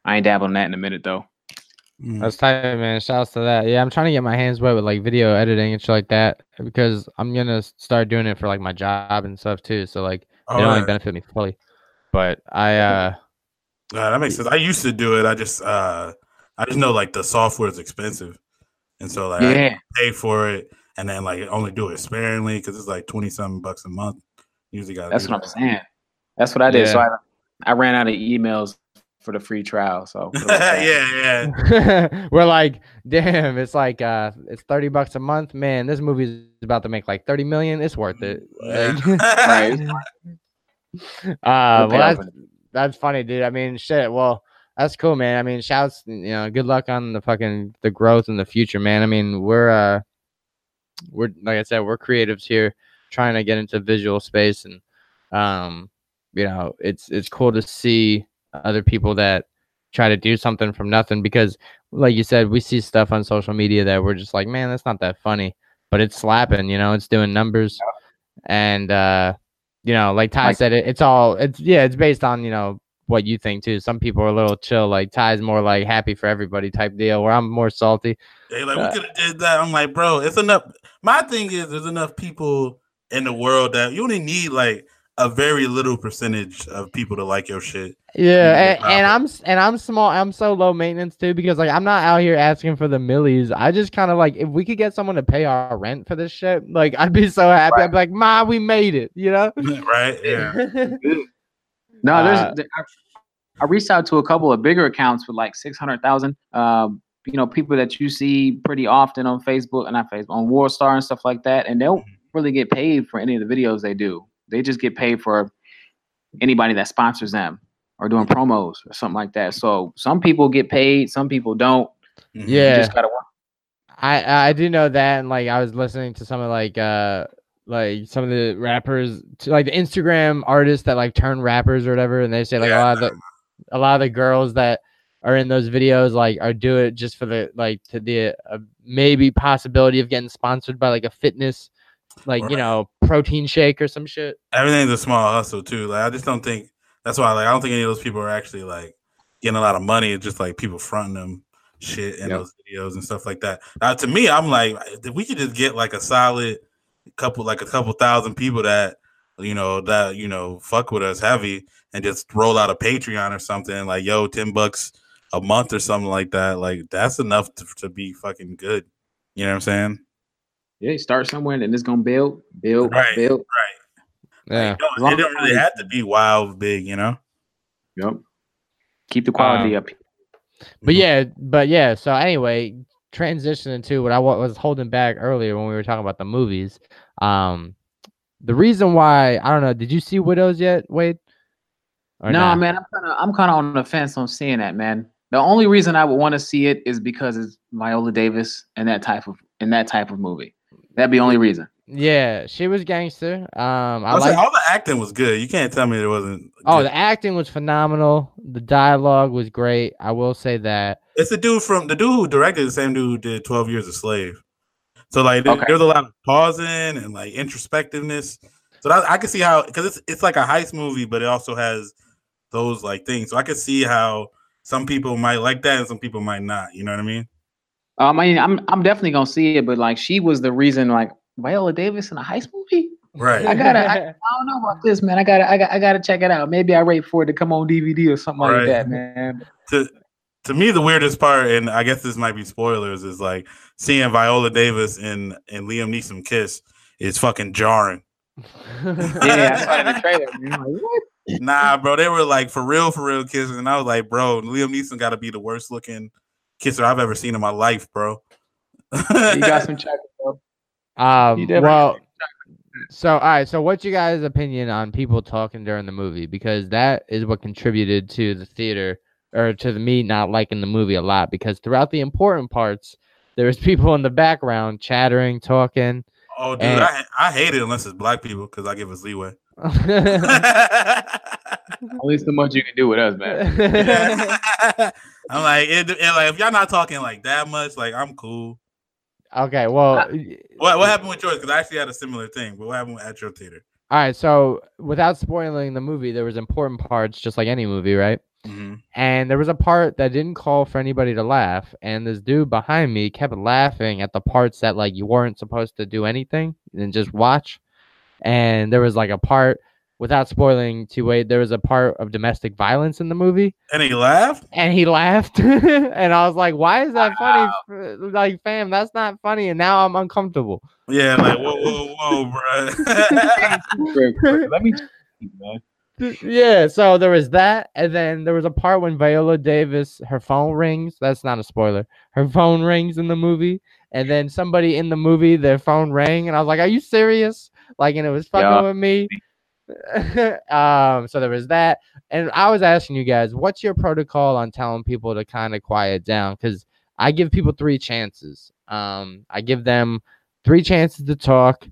I ain't dabbling that in a minute, though. Mm. That's tight, man. Shouts to that. Yeah, I'm trying to get my hands wet with like video editing and shit like that because I'm gonna start doing it for like my job and stuff too. So like, oh, it don't right. like, benefit me fully. But I, uh, yeah, that makes sense. I used to do it. I just, uh, I just know like the software is expensive, and so like yeah. I pay for it, and then like only do it sparingly because it's like twenty something bucks a month. Usually, got that's what that. I'm saying. That's what I did. Yeah. So I, I ran out of emails for the free trial, so yeah, yeah. We're like, damn, it's like uh, it's thirty bucks a month, man. This movie is about to make like thirty million. It's worth it. Like, right. Uh, well, that's, that's funny, dude. I mean, shit. Well, that's cool, man. I mean, shouts. You know, good luck on the fucking the growth in the future, man. I mean, we're uh, we're like I said, we're creatives here, trying to get into visual space, and um, you know, it's it's cool to see other people that try to do something from nothing because like you said, we see stuff on social media that we're just like, man, that's not that funny, but it's slapping, you know, it's doing numbers. And, uh, you know, like Ty like, said, it, it's all, it's yeah, it's based on, you know, what you think too. Some people are a little chill. Like Ty's more like happy for everybody type deal where I'm more salty. They like, uh, we could have did that. I'm like, bro, it's enough. My thing is there's enough people in the world that you only need like a very little percentage of people to like your shit. Yeah, and, and I'm and I'm small. I'm so low maintenance too, because like I'm not out here asking for the millies. I just kind of like, if we could get someone to pay our rent for this shit, like I'd be so happy. Right. I'd be like, Ma, we made it, you know? Right? Yeah. No, there's. Uh, I, I reached out to a couple of bigger accounts with like six hundred thousand. Um, you know, people that you see pretty often on Facebook and not Facebook, on Warstar and stuff like that, and they don't really get paid for any of the videos they do. They just get paid for anybody that sponsors them, or doing promos or something like that. So some people get paid, some people don't. Yeah. You just gotta work. I, I do know that. And like, I was listening to some of like, uh, like some of the rappers, like the Instagram artists that like turn rappers or whatever. And they say like yeah. a lot of the, a lot of the girls that are in those videos, like are do it just for the, like to the uh, maybe possibility of getting sponsored by like a fitness, like, right. you know, protein shake or some shit. Everything's a small hustle too. Like, I just don't think, That's why, like, I don't think any of those people are actually like getting a lot of money. It's just like people fronting them shit in yep. those videos and stuff like that. Now, to me, I'm like, if we could just get like a solid couple, like a couple thousand people that you know that you know fuck with us heavy, and just roll out a Patreon or something like, yo, ten bucks a month or something like that. Like that's enough to, to be fucking good. You know what I'm saying? Yeah, you start somewhere and it's gonna build, build, right, build, right. Yeah, it don't, don't really have to be wild big, you know. Yep. Keep the quality um, up. But yeah, but yeah. So anyway, transitioning to what I was holding back earlier when we were talking about the movies. Um, the reason why I don't know. Did you see Widows yet, Wade? Or no, not? man. I'm kind of I'm kind of on the fence on seeing that, man. The only reason I would want to see it is because it's Viola Davis and that type of in that type of movie. That'd be the only reason. Yeah, she was gangster. Um, I, I like all the acting was good. You can't tell me it wasn't. Good. Oh, the acting was phenomenal. The dialogue was great. I will say that. It's the dude from the dude who directed the same dude who did twelve Years a Slave. So like, okay. there's a lot of pausing and like introspectiveness. So that, I can see how, because it's it's like a heist movie, but it also has those like things. So I could see how some people might like that and some people might not. You know what I mean? Um, I mean, I'm I'm definitely gonna see it, but like, she was the reason, like. Viola Davis in a heist movie? Right. I gotta. I, I don't know about this, man. I gotta. I gotta. I gotta check it out. Maybe I wait for it to come on D V D or something right. like that, man. To to me, the weirdest part, and I guess this might be spoilers, is like seeing Viola Davis and and Liam Neeson kiss is fucking jarring. Yeah, I saw it in the trailer. Man. I'm like, what? Nah, bro, they were like for real, for real kissing, and I was like, bro, Liam Neeson got to be the worst looking kisser I've ever seen in my life, bro. You got some check, bro. Um, well, so all right. So, what's your guys' opinion on people talking during the movie? Because that is what contributed to the theater or to the, me not liking the movie a lot. Because throughout the important parts, there was people in the background chattering, talking. Oh, dude, and... I I hate it unless it's black people because I give us leeway. At least the much you can do with us, man. I'm like, it, it, like if y'all not talking like that much, like I'm cool. Okay, well, uh, what what happened with yours? Because I actually had a similar thing. But what happened at your theater? All right, so without spoiling the movie, there was important parts, just like any movie, right? Mm-hmm. And there was a part that didn't call for anybody to laugh, and this dude behind me kept laughing at the parts that like you weren't supposed to do anything and just watch. And there was like a part, without spoiling too much, there was a part of domestic violence in the movie. And he laughed? And he laughed. And I was like, why is that wow. funny? Like, fam, that's not funny. And now I'm uncomfortable. Yeah, like, whoa, whoa, whoa, bro. Let me. Yeah, so there was that. And then there was a part when Viola Davis, her phone rings. That's not a spoiler. Her phone rings in the movie. And then somebody in the movie, their phone rang. And I was like, are you serious? Like, and it was fucking yeah. with me. um so there was that, and I was asking you guys, what's your protocol on telling people to kind of quiet down? Because I give people three chances. um I give them three chances to talk,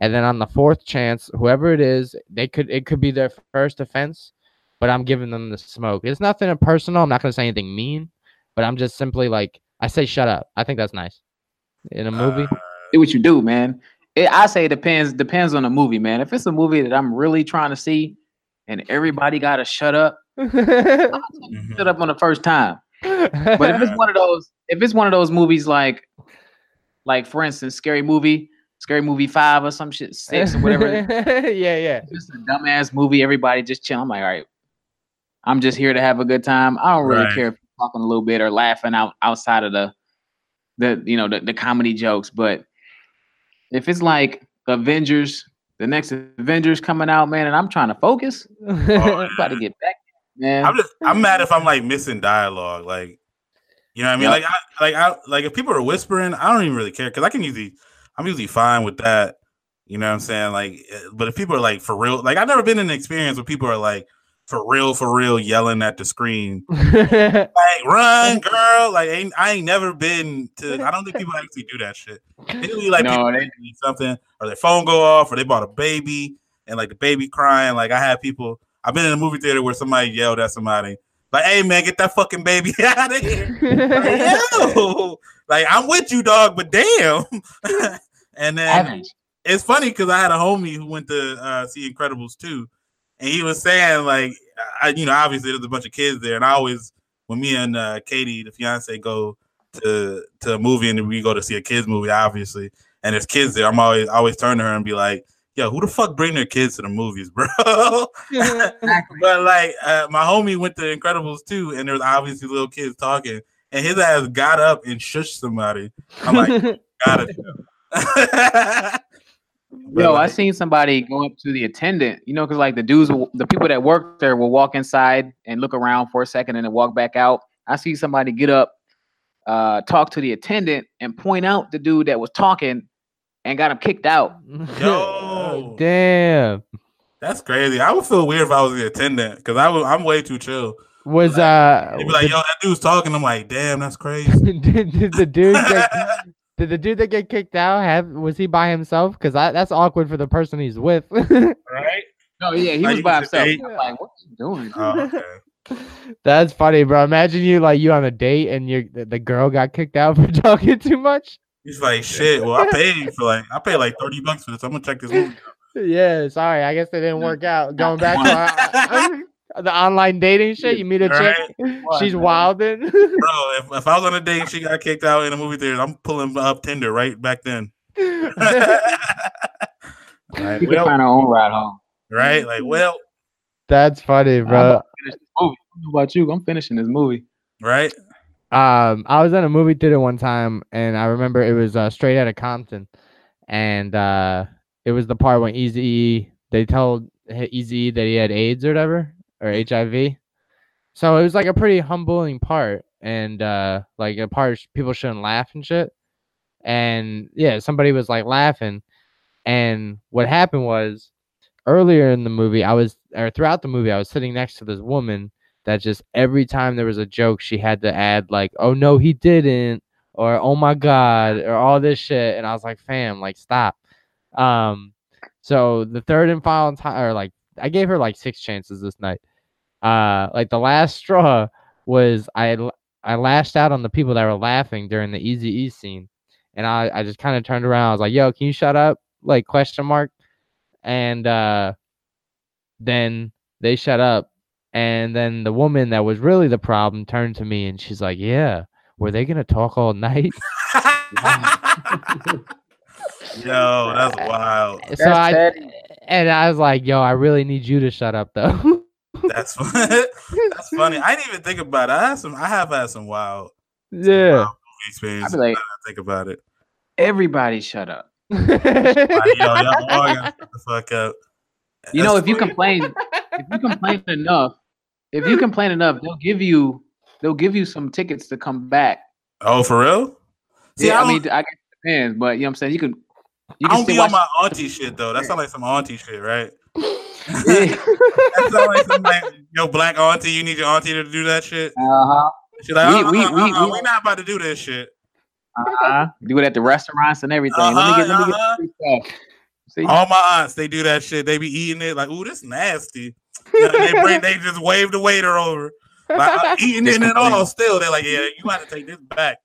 and then on the fourth chance, whoever it is, they could it could be their first offense, but I'm giving them the smoke. It's nothing personal. I'm not going to say anything mean, but I'm just simply like, I say shut up. I think that's nice in a movie. Uh, do what you do, man. It, I say it depends depends on the movie, man. If it's a movie that I'm really trying to see and everybody got to shut up, I'll mm-hmm. shut up on the first time. But if it's one of those, if it's one of those movies like, like for instance, Scary Movie, Scary Movie five or some shit, six or whatever. yeah, yeah. Just a dumbass movie. Everybody just chill. I'm like, all right, I'm just here to have a good time. I don't really right. care if you're talking a little bit or laughing out outside of the, the you know, the, the comedy jokes. But if it's like Avengers, the next Avengers coming out, man, and I'm trying to focus, oh, I'm about to get back. Man, I'm just, I'm mad if I'm like missing dialogue, like, you know what I mean? Yep. Like, I, like, I, like if people are whispering, I don't even really care because I can usually, I'm usually fine with that. You know what I'm saying? Like, but if people are like for real, like I've never been in an experience where people are like for real, for real, yelling at the screen, like run, girl. Like, ain't, I ain't never been to. I don't think people actually do that shit. Usually, like, no, people they need something, or their phone go off, or they bought a baby, and like the baby crying. Like, I have people. I've been in a movie theater where somebody yelled at somebody, like, hey, man, get that fucking baby out of here. Like, yo, like, I'm with you, dog, but damn. And then it's funny because I had a homie who went to uh, see Incredibles two, and he was saying, like, I, you know, obviously there's a bunch of kids there, and I always, when me and uh, Katie, the fiance, go to, to a movie and we go to see a kids movie, obviously, and there's kids there, I'm always, always turn to her and be like, yo, who the fuck bring their kids to the movies, bro? Exactly. But like, uh, my homie went to Incredibles two, and there was obviously little kids talking, and his ass got up and shushed somebody. I'm like, gotta do. Yo, like, I seen somebody go up to the attendant, you know, because like the dudes, the people that work there will walk inside and look around for a second and then walk back out. I see somebody get up, uh, talk to the attendant, and point out the dude that was talking. And got him kicked out. Yo, oh, damn, that's crazy. I would feel weird if I was the attendant because I would. I'm way too chill. Was like, uh, they'd be like, the, yo, that dude's talking. I'm like, damn, that's crazy. did, did the dude get, did the dude that get kicked out have? Was he by himself? Because that's awkward for the person he's with. Right? No, yeah, he like, was by himself. I'm like, what you doing? Oh, okay. That's funny, bro. Imagine you like you on a date and you the, the girl got kicked out for talking too much. He's like, shit, well, I paid for like, I paid like thirty bucks for this. I'm going to check this movie out. Yeah, sorry. I guess it didn't work out. Going back to our, the online dating shit, you meet a right. chick, she's wilding. Bro, if, if I was on a date and she got kicked out in a movie theater, I'm pulling up Tinder right back then. Like, we can find our own ride home. Right? Like, well. That's funny, bro. How about you? I'm finishing this movie. Right? Um, I was at a movie theater one time, and I remember it was uh, Straight Outta Compton, and uh, it was the part when Eazy-E, they told Eazy-E that he had AIDS or whatever, or H I V. So it was like a pretty humbling part, and uh, like a part people shouldn't laugh and shit. And yeah, somebody was like laughing, and what happened was earlier in the movie, I was or throughout the movie, I was sitting next to this woman. That just every time there was a joke, she had to add like, oh, no, he didn't, or oh, my God, or all this shit. And I was like, fam, like, stop. Um, so the third and final time, or like I gave her like six chances this night. Uh, like the last straw was I I lashed out on the people that were laughing during the Eazy-E scene. And I, I just kind of turned around. I was like, yo, can you shut up? Like question mark. And uh, then they shut up. And then the woman that was really the problem turned to me and she's like, yeah, were they going to talk all night? Yo, that's wild. So that's I, and I was like, yo, I really need you to shut up, though. That's funny. That's funny. I didn't even think about it. I, had some, I have had some wild, yeah. wild experiences. I like, think about it. Everybody shut up. Everybody, yo, y'all all gotta shut the fuck up. You that's know, if funny. you complain, if you complain enough, If you complain enough, they'll give you they'll give you some tickets to come back. Oh, for real? See, yeah, I, I mean, I guess it depends, but you know what I'm saying? You can. You can I don't be on my auntie shit, though. That sounds like some auntie shit, right? Yeah. That sounds like some like, yo, black auntie, you need your auntie to do that shit? Uh-huh. She's like, we, uh-uh, we, uh-uh, we, uh-uh. we, we not about to do this shit. Uh-huh. Do it at the restaurants and everything. Uh-huh, let me get, uh-huh. let me get this stuff. See? All my aunts, they do that shit. They be eating it like, ooh, this nasty. You know, they bring, they just wave the waiter over. Like, I'm eating it and all still. They're like, yeah, you got to take this back.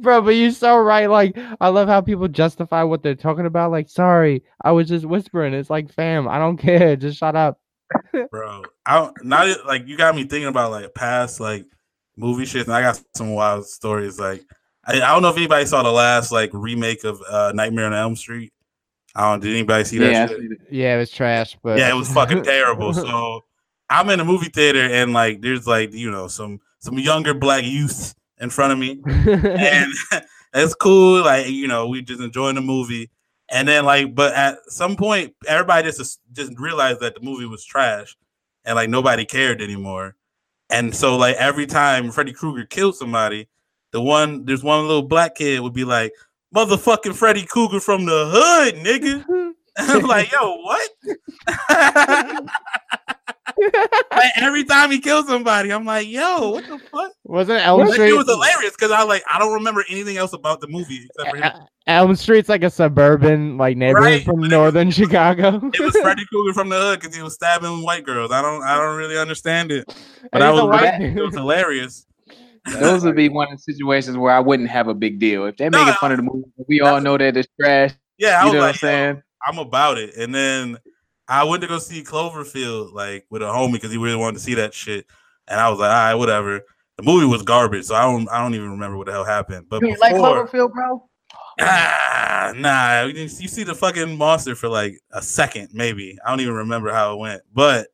Bro, but you're so right. Like, I love how people justify what they're talking about. Like, sorry, I was just whispering. It's like, fam, I don't care. Just shut up. Bro, I not like you got me thinking about like past like movie shit. And I got some wild stories. Like, I, I don't know if anybody saw the last like remake of uh, Nightmare on Elm Street. I don't. Did anybody see that? Yeah, shit? yeah, it was trash. But yeah, it was fucking terrible. So I'm in a movie theater and like there's like you know some some younger black youth in front of me, and it's cool. Like you know we just enjoying the movie, and then like but at some point everybody just just realized that the movie was trash, and like nobody cared anymore. And so like every time Freddy Krueger killed somebody, the one there's one little black kid would be like, motherfucking Freddy Krueger from the hood, nigga. I'm like, yo, what? Like, every time he kills somebody, I'm like, yo, what the fuck? Wasn't Elm like, Street? It was hilarious because I like I don't remember anything else about the movie except for him. Elm Street's like a suburban like neighborhood right, from northern it was, Chicago. It was Freddy Krueger from the hood because he was stabbing white girls. I don't I don't really understand it, but I was right. It was hilarious. Those would be one of the situations where I wouldn't have a big deal if they're no, making fun of the movie. We all know that it's trash. Yeah, I was you know like, what I'm saying? I'm about it. And then I went to go see Cloverfield like with a homie because he really wanted to see that shit. And I was like, all right, whatever. The movie was garbage, so I don't, I don't even remember what the hell happened. But you before, like Cloverfield, bro? Ah, nah, you see the fucking monster for like a second, maybe. I don't even remember how it went. But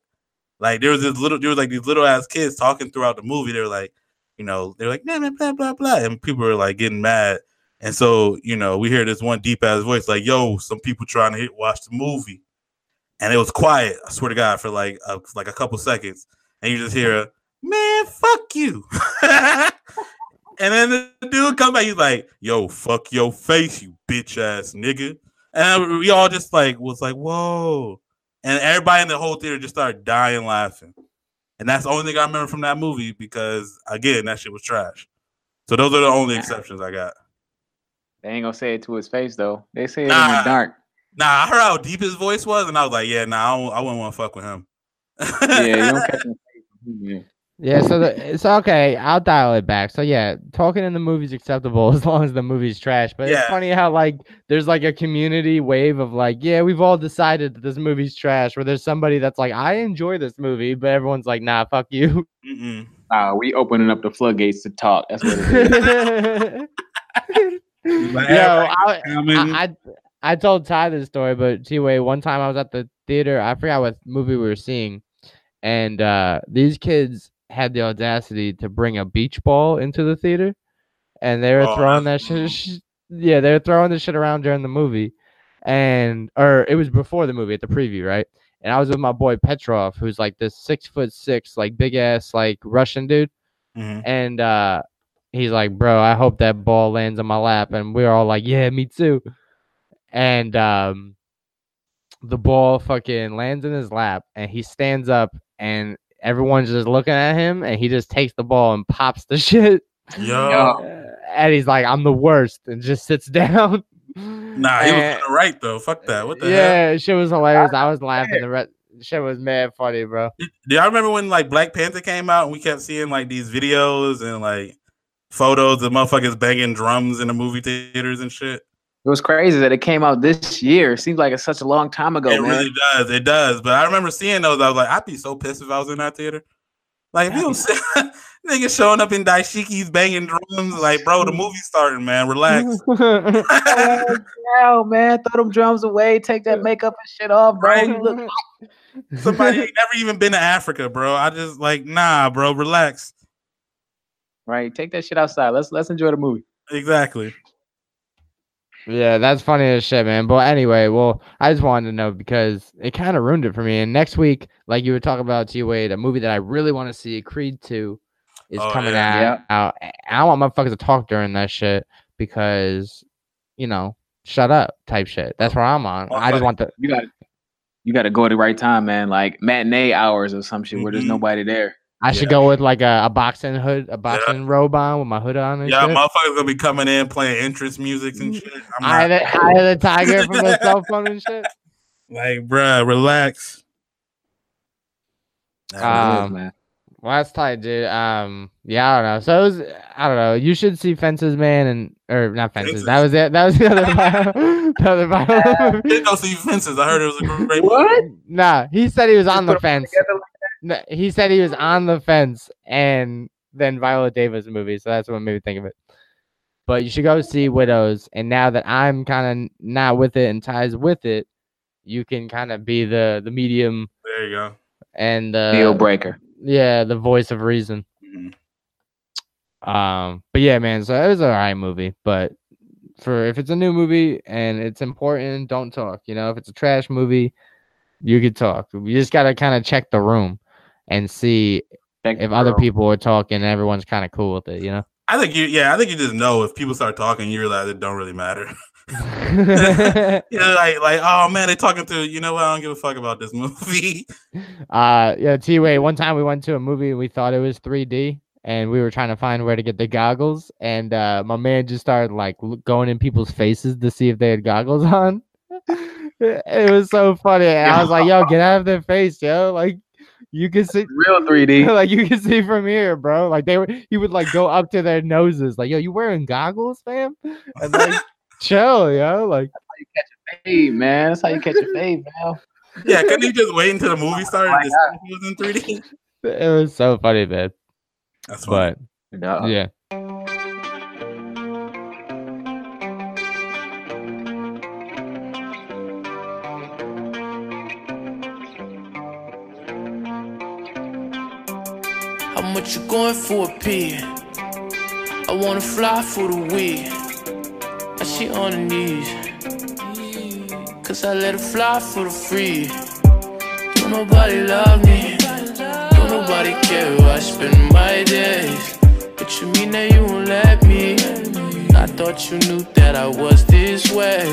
like there was this little, there was like these little ass kids talking throughout the movie. They were like. You know, they're like, blah, blah, blah, blah. And people are like getting mad. And so, you know, we hear this one deep ass voice like, yo, some people trying to hit, watch the movie. And it was quiet, I swear to God, for like a, like a couple seconds. And you just hear, a, man, fuck you. And then the dude comes back, he's like, yo, fuck your face, you bitch ass nigga. And we all just like, was like, whoa. And everybody in the whole theater just started dying laughing. And that's the only thing I remember from that movie because, again, that shit was trash. So those are the only exceptions I got. They ain't gonna say it to his face, though. They say it nah, in the dark. Nah, I heard how deep his voice was, and I was like, yeah, nah, I, don't, I wouldn't want to fuck with him. Yeah, you don't catch him. Yeah. Yeah, so the, it's okay. I'll dial it back. So, yeah, talking in the movie's acceptable as long as the movie's trash. But yeah. It's funny how, like, there's, like, a community wave of, like, yeah, we've all decided that this movie's trash. Where there's somebody that's like, I enjoy this movie, but everyone's like, nah, fuck you. Mm-mm. Uh, we opening up the floodgates to talk. That's what it is. Yo, I, I, I, I told Ty this story, but T-Way, one time I was at the theater. I forgot what movie we were seeing. And uh, these kids had the audacity to bring a beach ball into the theater, and they were oh, throwing that shit. Sh- yeah, they were throwing this shit around during the movie, and or it was before the movie at the preview, right? And I was with my boy Petrov, who's like this six foot six, like big ass, like Russian dude, mm-hmm. and uh, he's like, "Bro, I hope that ball lands on my lap," and we we're all like, "Yeah, me too," and um, the ball fucking lands in his lap, and he stands up and. Everyone's just looking at him, and he just takes the ball and pops the shit. Yo. And he's like, I'm the worst, and just sits down. Nah, he and, was right, though. Fuck that. What the yeah, hell? Yeah, shit was hilarious. I was laughing. The rest, shit was mad funny, bro. Do y'all remember when, like, Black Panther came out, and we kept seeing, like, these videos and, like, photos of motherfuckers banging drums in the movie theaters and shit? It was crazy that it came out this year. It seems like it's such a long time ago. It man. really does. It does. But I remember seeing those. I was like, I'd be so pissed if I was in that theater. Like, you know, niggas showing up in dashikis, banging drums. Like, bro, the movie's starting, man. Relax. Oh, no, man. Throw them drums away. Take that makeup and shit off, bro. Right? You look like somebody ain't never even been to Africa, bro. I just like, nah, bro. Relax. Right. Take that shit outside. Let's let's enjoy the movie. Exactly. Yeah, that's funny as shit, man. But anyway, well, I just wanted to know because it kind of ruined it for me. And next week, like you were talking about, T-Wade, a movie that I really want to see, Creed two, is oh, coming yeah. out. Yeah. I don't want motherfuckers to talk during that shit because, you know, shut up type shit. That's where I'm on. Oh, I just want the... You got you got to go at the right time, man. Like matinee hours or some shit mm-hmm. where there's nobody there. I yeah. should go with like a, a boxing hood, a boxing yeah. robe on with my hood on. And yeah, shit. Motherfuckers gonna be coming in playing entrance music and shit. I'm I had not- a, a tiger from my cell phone and shit. Like, bruh, relax. Um, man. Well, that's tight, dude. Um, yeah, I don't know. So it was, I don't know. You should see Fences, man, and or not Fences. Fences. That was it. That was the other vinyl. The other vinyl. Didn't go see Fences. I heard it was a great. What? Nah, he said he was on the fence. No, he said he was on the fence, and then Viola Davis movie, so that's what made me think of it. But you should go see Widows. And now that I'm kind of not with it and Ty's with it, you can kind of be the, the medium. There you go. And uh, deal breaker. Yeah, the voice of reason. Mm-hmm. Um, but yeah, man. So it was an alright movie, but for if it's a new movie and it's important, don't talk. You know, if it's a trash movie, you could talk. You just gotta kind of check the room and see check if other room. people are talking. And everyone's kind of cool with it. You know. I think you. Yeah, I think you just know if people start talking, you realize it don't really matter. you know, like, like, oh man, they're talking to you know what? I don't give a fuck about this movie. uh, yeah, T-Way. One time we went to a movie and we thought it was three D, and we were trying to find where to get the goggles, and uh, my man just started like going in people's faces to see if they had goggles on. It was so funny. And I was like, yo, get out of their face, yo. Like, you can see real three D. Like, you can see from here, bro. Like, they were, he would like go up to their noses, like, yo, you wearing goggles, fam? And like, chill, yo. Like, that's how you catch a fade, man. That's how you catch a fade, man. Yeah, couldn't you just wait until the movie started? Oh, and he was in three D. It was so funny, man. That's funny. But no. Yeah. How much you going for a pin? I wanna fly for the win. I shit on the knees, cause I let it fly for the free. Don't nobody love me, don't nobody care where I spend my days. But you mean that you won't let me? I thought you knew that I was this way.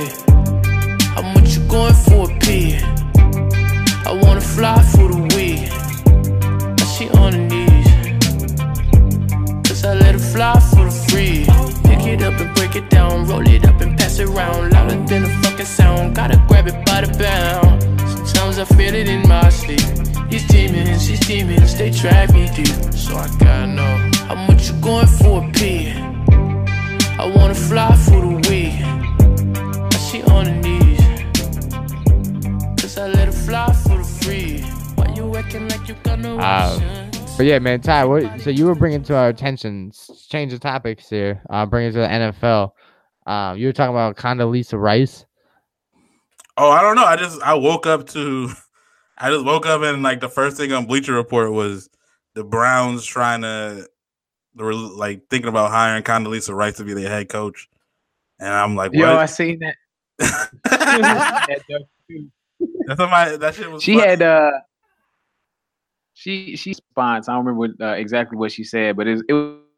How much you going for a pin? I wanna fly for the win. I shit on the knees, cause I let it fly for the free. Pick it up and break it down, roll it up and pass it round. Louder than a fucking sound, gotta grab it by the bound. Sometimes I feel it in my sleep. These demons, these demons, they drag me deep. So I gotta know, how much you going for a pee? I wanna fly for the weed. I see on the knees, cause I let it fly for the free. Why you acting like you got no option? But yeah, man, Ty, what, so you were bringing to our attention, change the topics here, uh, bring it to the N F L. Uh, you were talking about Condoleezza Rice. Oh, I don't know. I just, I woke up to, I just woke up and like the first thing on Bleacher Report was the Browns trying to, they were like thinking about hiring Condoleezza Rice to be their head coach. And I'm like, what? Yo, I seen that. That's my, that shit was She funny. had, uh, She she responds. I don't remember what, uh, exactly what she said, but it, it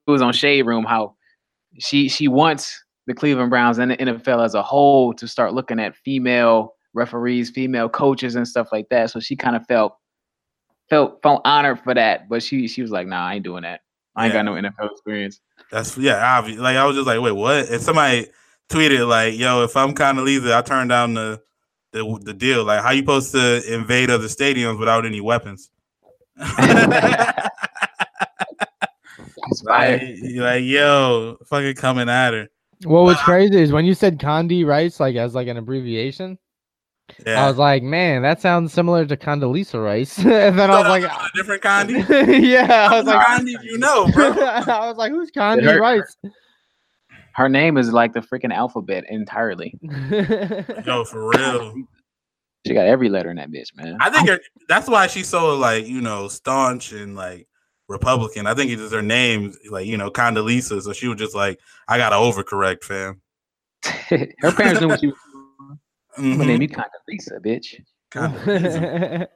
was on Shade Room how she she wants the Cleveland Browns and the N F L as a whole to start looking at female referees, female coaches, and stuff like that. So she kind of felt felt felt honored for that, but she she was like, "Nah, I ain't doing that. I ain't yeah. got no N F L experience." That's yeah, obviously. Like I was just like, "Wait, what?" And somebody tweeted like, "Yo, if I'm Condoleezza, I turn down the, the the deal. Like, how you supposed to invade other stadiums without any weapons?" like, like yo, fucking coming at her. Well, what's crazy is when you said Condi Rice, like as like an abbreviation. Yeah. I was like, man, that sounds similar to Condoleezza Rice. And then so I was like, a different Condi. yeah, I was like, Condi, you know, bro. I was like, who's Condi her, Rice? Her name is like the freaking alphabet entirely. Yo, for real. She got every letter in that bitch, man. I think her, that's why she's so like you know staunch and like Republican. I think it's just her name, like you know Condoleezza. So she was just like, I gotta overcorrect, fam. Her parents knew what she was doing. My name is Condoleezza, bitch. Condoleezza.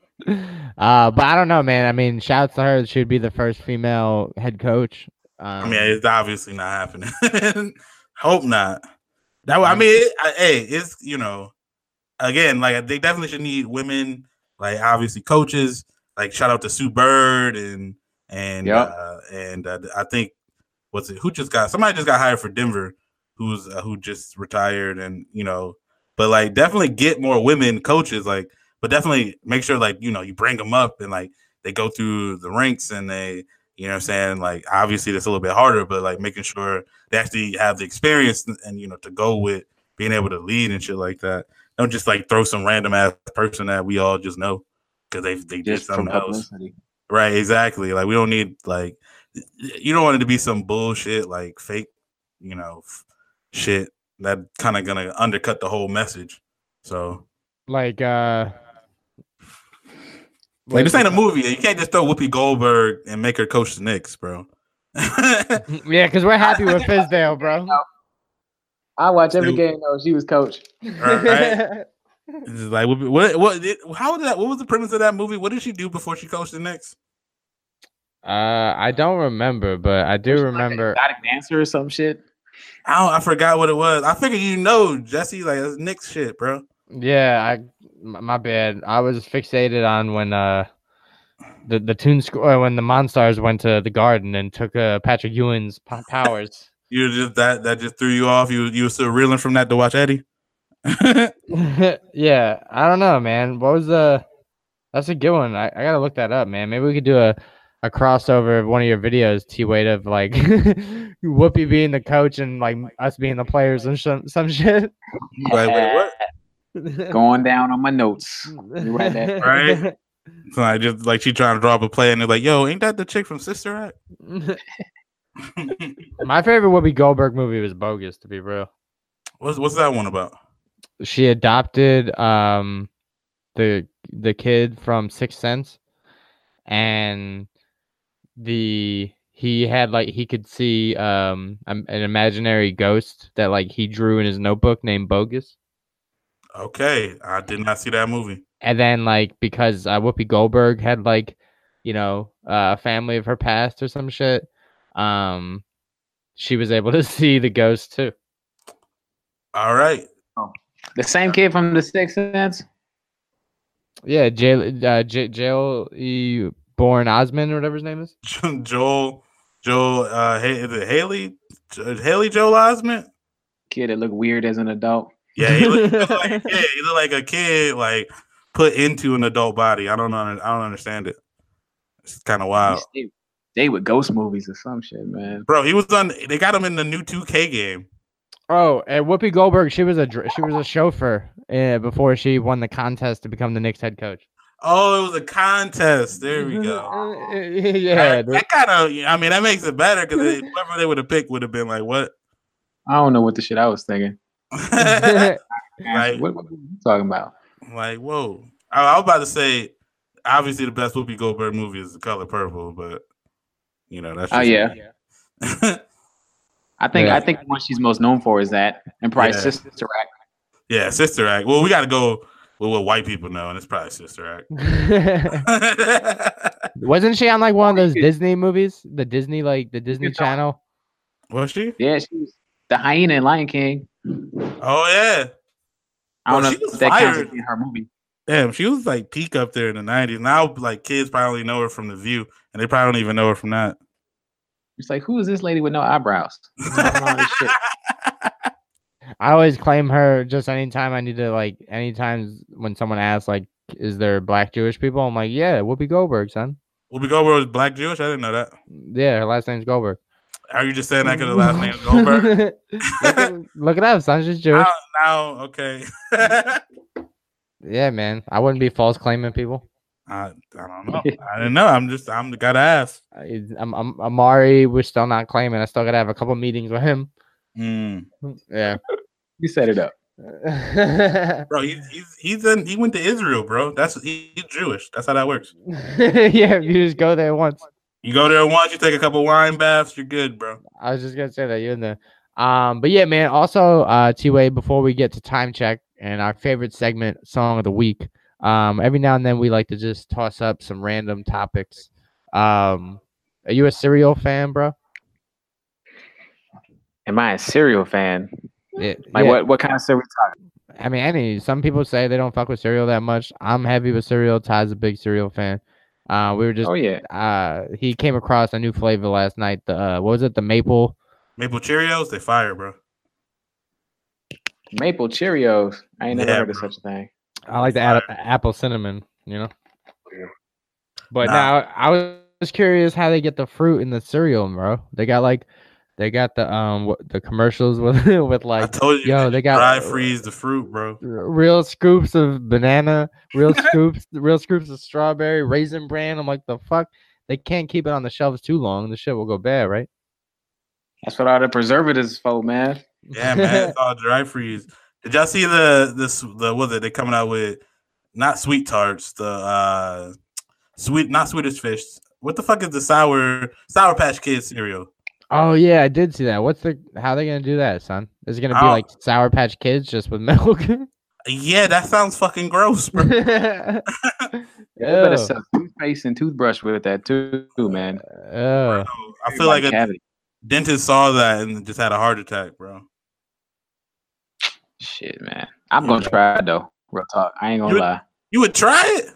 uh, but I don't know, man. I mean, shouts to her. She would be the first female head coach. Um, I mean, it's obviously not happening. Hope not. That I mean, it, I, hey, it's you know. Again, like they definitely should need women, like obviously coaches. Like shout out to Sue Bird and and yep. uh, and uh, I think what's it? Who just got somebody just got hired for Denver, who's uh, who just retired and you know. But like definitely get more women coaches. Like, but definitely make sure like you know you bring them up and like they go through the ranks and they you know what I'm saying like obviously that's a little bit harder, but like making sure they actually have the experience and, and you know to go with being able to lead and shit like that. Don't just like throw some random ass person that we all just know because they they just did something else, right? Exactly. Like we don't need like you don't want it to be some bullshit like fake, you know, f- shit, that kind of gonna undercut the whole message. So, like, uh, like this ain't a movie. You can't just throw Whoopi Goldberg and make her coach the Knicks, bro. Yeah, because we're happy with Fizdale, bro. I watch every Dude. game though. She was coach. Right? It's like, what? What? How did that? What was the premise of that movie? What did she do before she coached the Knicks? Uh, I don't remember, but I do remember. Like an exotic dancer or some shit. I don't, I forgot what it was. I figured you know, Jesse, like that's Knicks shit, bro. Yeah, I my bad. I was fixated on when uh the the Toon Squad when the Monstars went to the Garden and took uh, Patrick Ewing's powers. You just that that just threw you off. You you were still reeling from that to watch Eddie. Yeah, I don't know, man. What was the? That's a good one. I, I gotta look that up, man. Maybe we could do a, a crossover of one of your videos, T Wade, of like Whoopi being the coach and like us being the players and some some shit. Like, wait, what? Going down on my notes. You read that, right? So I just like she trying to draw up a play and they're like, "Yo, ain't that the chick from Sister Act?" My favorite Whoopi Goldberg movie was Bogus, to be real. What's what's that one about? She adopted um the the kid from Sixth Sense, and the he had like he could see um an imaginary ghost that like he drew in his notebook named Bogus. Okay, I did not see that movie. And then like because uh, Whoopi Goldberg had like you know uh, a family of her past or some shit, um she was able to see the ghost too. All right. Oh. The same kid from the Sixth Sense? Yeah, J- uh, J- Joel E. Born Osment or whatever his name is. Joel, Joel, uh, H- is it Haley? J- Haley Joel Osment? Kid that looked weird as an adult. Yeah, he looked look like a kid. He looked like a kid, like, put into an adult body. I don't know. I don't understand it. It's kind of wild. They, they with ghost movies or some shit, man. Bro, he was on, they got him in the new two K game. Oh, and Whoopi Goldberg, she was a she was a chauffeur uh, before she won the contest to become the Knicks head coach. Oh, it was a contest. There we go. Yeah, that, that kind of I mean that makes it better because whoever they would have picked would have been like, "What? I don't know what the shit I was thinking." Like, what, what are you talking about? Like, whoa! I, I was about to say, obviously the best Whoopi Goldberg movie is The Color Purple, but you know that's just oh yeah. yeah. I think yeah. I think the one she's most known for is that, and probably yeah. Sister Act. Yeah, Sister Act. Well, we got to go with what white people know, and it's probably Sister Act. Wasn't she on like one of those Disney movies? The Disney like the Disney Channel. Was she? Yeah, she was the hyena in Lion King. Oh yeah. I don't well, know she was if that fired. counts in her movie. Damn, she was like peak up there in the nineties. Now like kids probably know her from The View, and they probably don't even know her from that. It's like, who is this lady with no eyebrows? Shit. I always claim her just anytime I need to, like, anytime when someone asks, like, is there black Jewish people? I'm like, yeah, Whoopi Goldberg, son. Whoopi Goldberg was black Jewish? I didn't know that. Yeah, her last name's Goldberg. Are you just saying that because her last name is Goldberg? look, look it up, son. She's Jewish. Now, now okay. Yeah, man. I wouldn't be false claiming people. I, I don't know. I didn't know. I'm just, I'm gotta ask. I'm, I'm, Amari, we're still not claiming. I still gotta have a couple meetings with him. Mm. Yeah. You set it up. Bro, he, he's, he's in, he went to Israel, bro. That's, he, he's Jewish. That's how that works. Yeah, you just go there once. You go there once, you take a couple wine baths, you're good, bro. I was just gonna say that, you're in there. Um, but yeah, man, also, uh, T-Wade, before we get to time check and our favorite segment, Song of the Week. Um, every now and then we like to just toss up some random topics. Um, are you a cereal fan, bro? Am I a cereal fan? Yeah, like yeah. what what kind of cereal? I mean, any. Some people say they don't fuck with cereal that much. I'm heavy with cereal. Ty's a big cereal fan. Uh, we were just. Oh yeah. Uh, he came across a new flavor last night. The uh, what was it? The maple. Maple Cheerios. They fire, bro. Maple Cheerios. I ain't never yeah, heard of bro. such a thing. I like the ad- apple cinnamon, you know. But nah. now I was curious how they get the fruit in the cereal, bro. They got like, they got the um w- the commercials with with like. I told you, yo, they got dry freeze the fruit, bro. Real scoops of banana, real scoops, real scoops of strawberry, Raisin Bran. I'm like, the fuck, they can't keep it on the shelves too long. The shit will go bad, right? That's what all the preservatives for, man. Yeah, man, it's all dry freeze. Did y'all see the this the what? They coming out with not sweet tarts, the uh, sweet not Swedish fish. What the fuck is the sour Sour Patch Kids cereal? Oh yeah, I did see that. What's the how are they gonna do that, son? Is it gonna be oh. like Sour Patch Kids just with milk? Yeah, that sounds fucking gross, bro. Yeah, you better sell toothpaste and toothbrush with that too, man. Bro, I feel like a dentist saw that and just had a heart attack, bro. Shit, man. I'm gonna try it though. Real talk. I ain't gonna you would, lie. You would try it?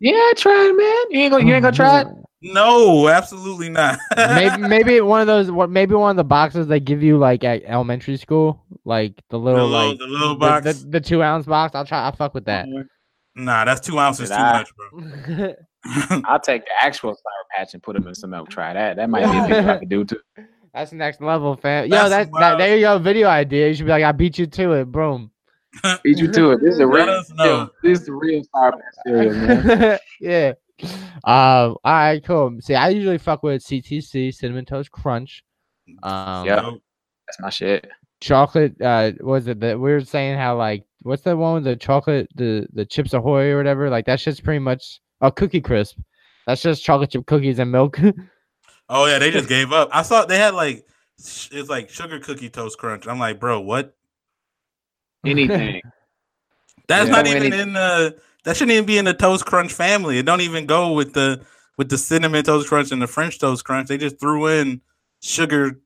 Yeah, I try it, man. You ain't gonna you ain't gonna try it? No, absolutely not. maybe maybe one of those. What maybe one of the boxes they give you like at elementary school, like the little, the little like the little box, the, the, the two ounce box. I'll try. I'll fuck with that. Nah, that's two ounces Did too I... much, bro. I'll take the actual Sour Patch and put them in some milk. Try that. That might be a thing I could do too. That's the next level, fam. Yo, that's that, that there you go. Video idea. You should be like, I beat you to it. Boom. Beat you to it. This is the real. No. This is the real Sour Patch cereal, man. Yeah. Um, all right, cool. See, I usually fuck with C T C, Cinnamon Toast Crunch. Um, yeah, that's my shit. Chocolate, uh, was it that we were saying how, like, what's that one with the chocolate, the, the Chips Ahoy or whatever? Like, that shit's pretty much a oh, Cookie Crisp. That's just chocolate chip cookies and milk. Oh, yeah, they just gave up. I saw they had like it's like sugar cookie toast crunch. I'm like, bro, what? Anything that's yeah. not even anything. in the. That shouldn't even be in the Toast Crunch family. It don't even go with the with the Cinnamon Toast Crunch and the French Toast Crunch. They just threw in sugar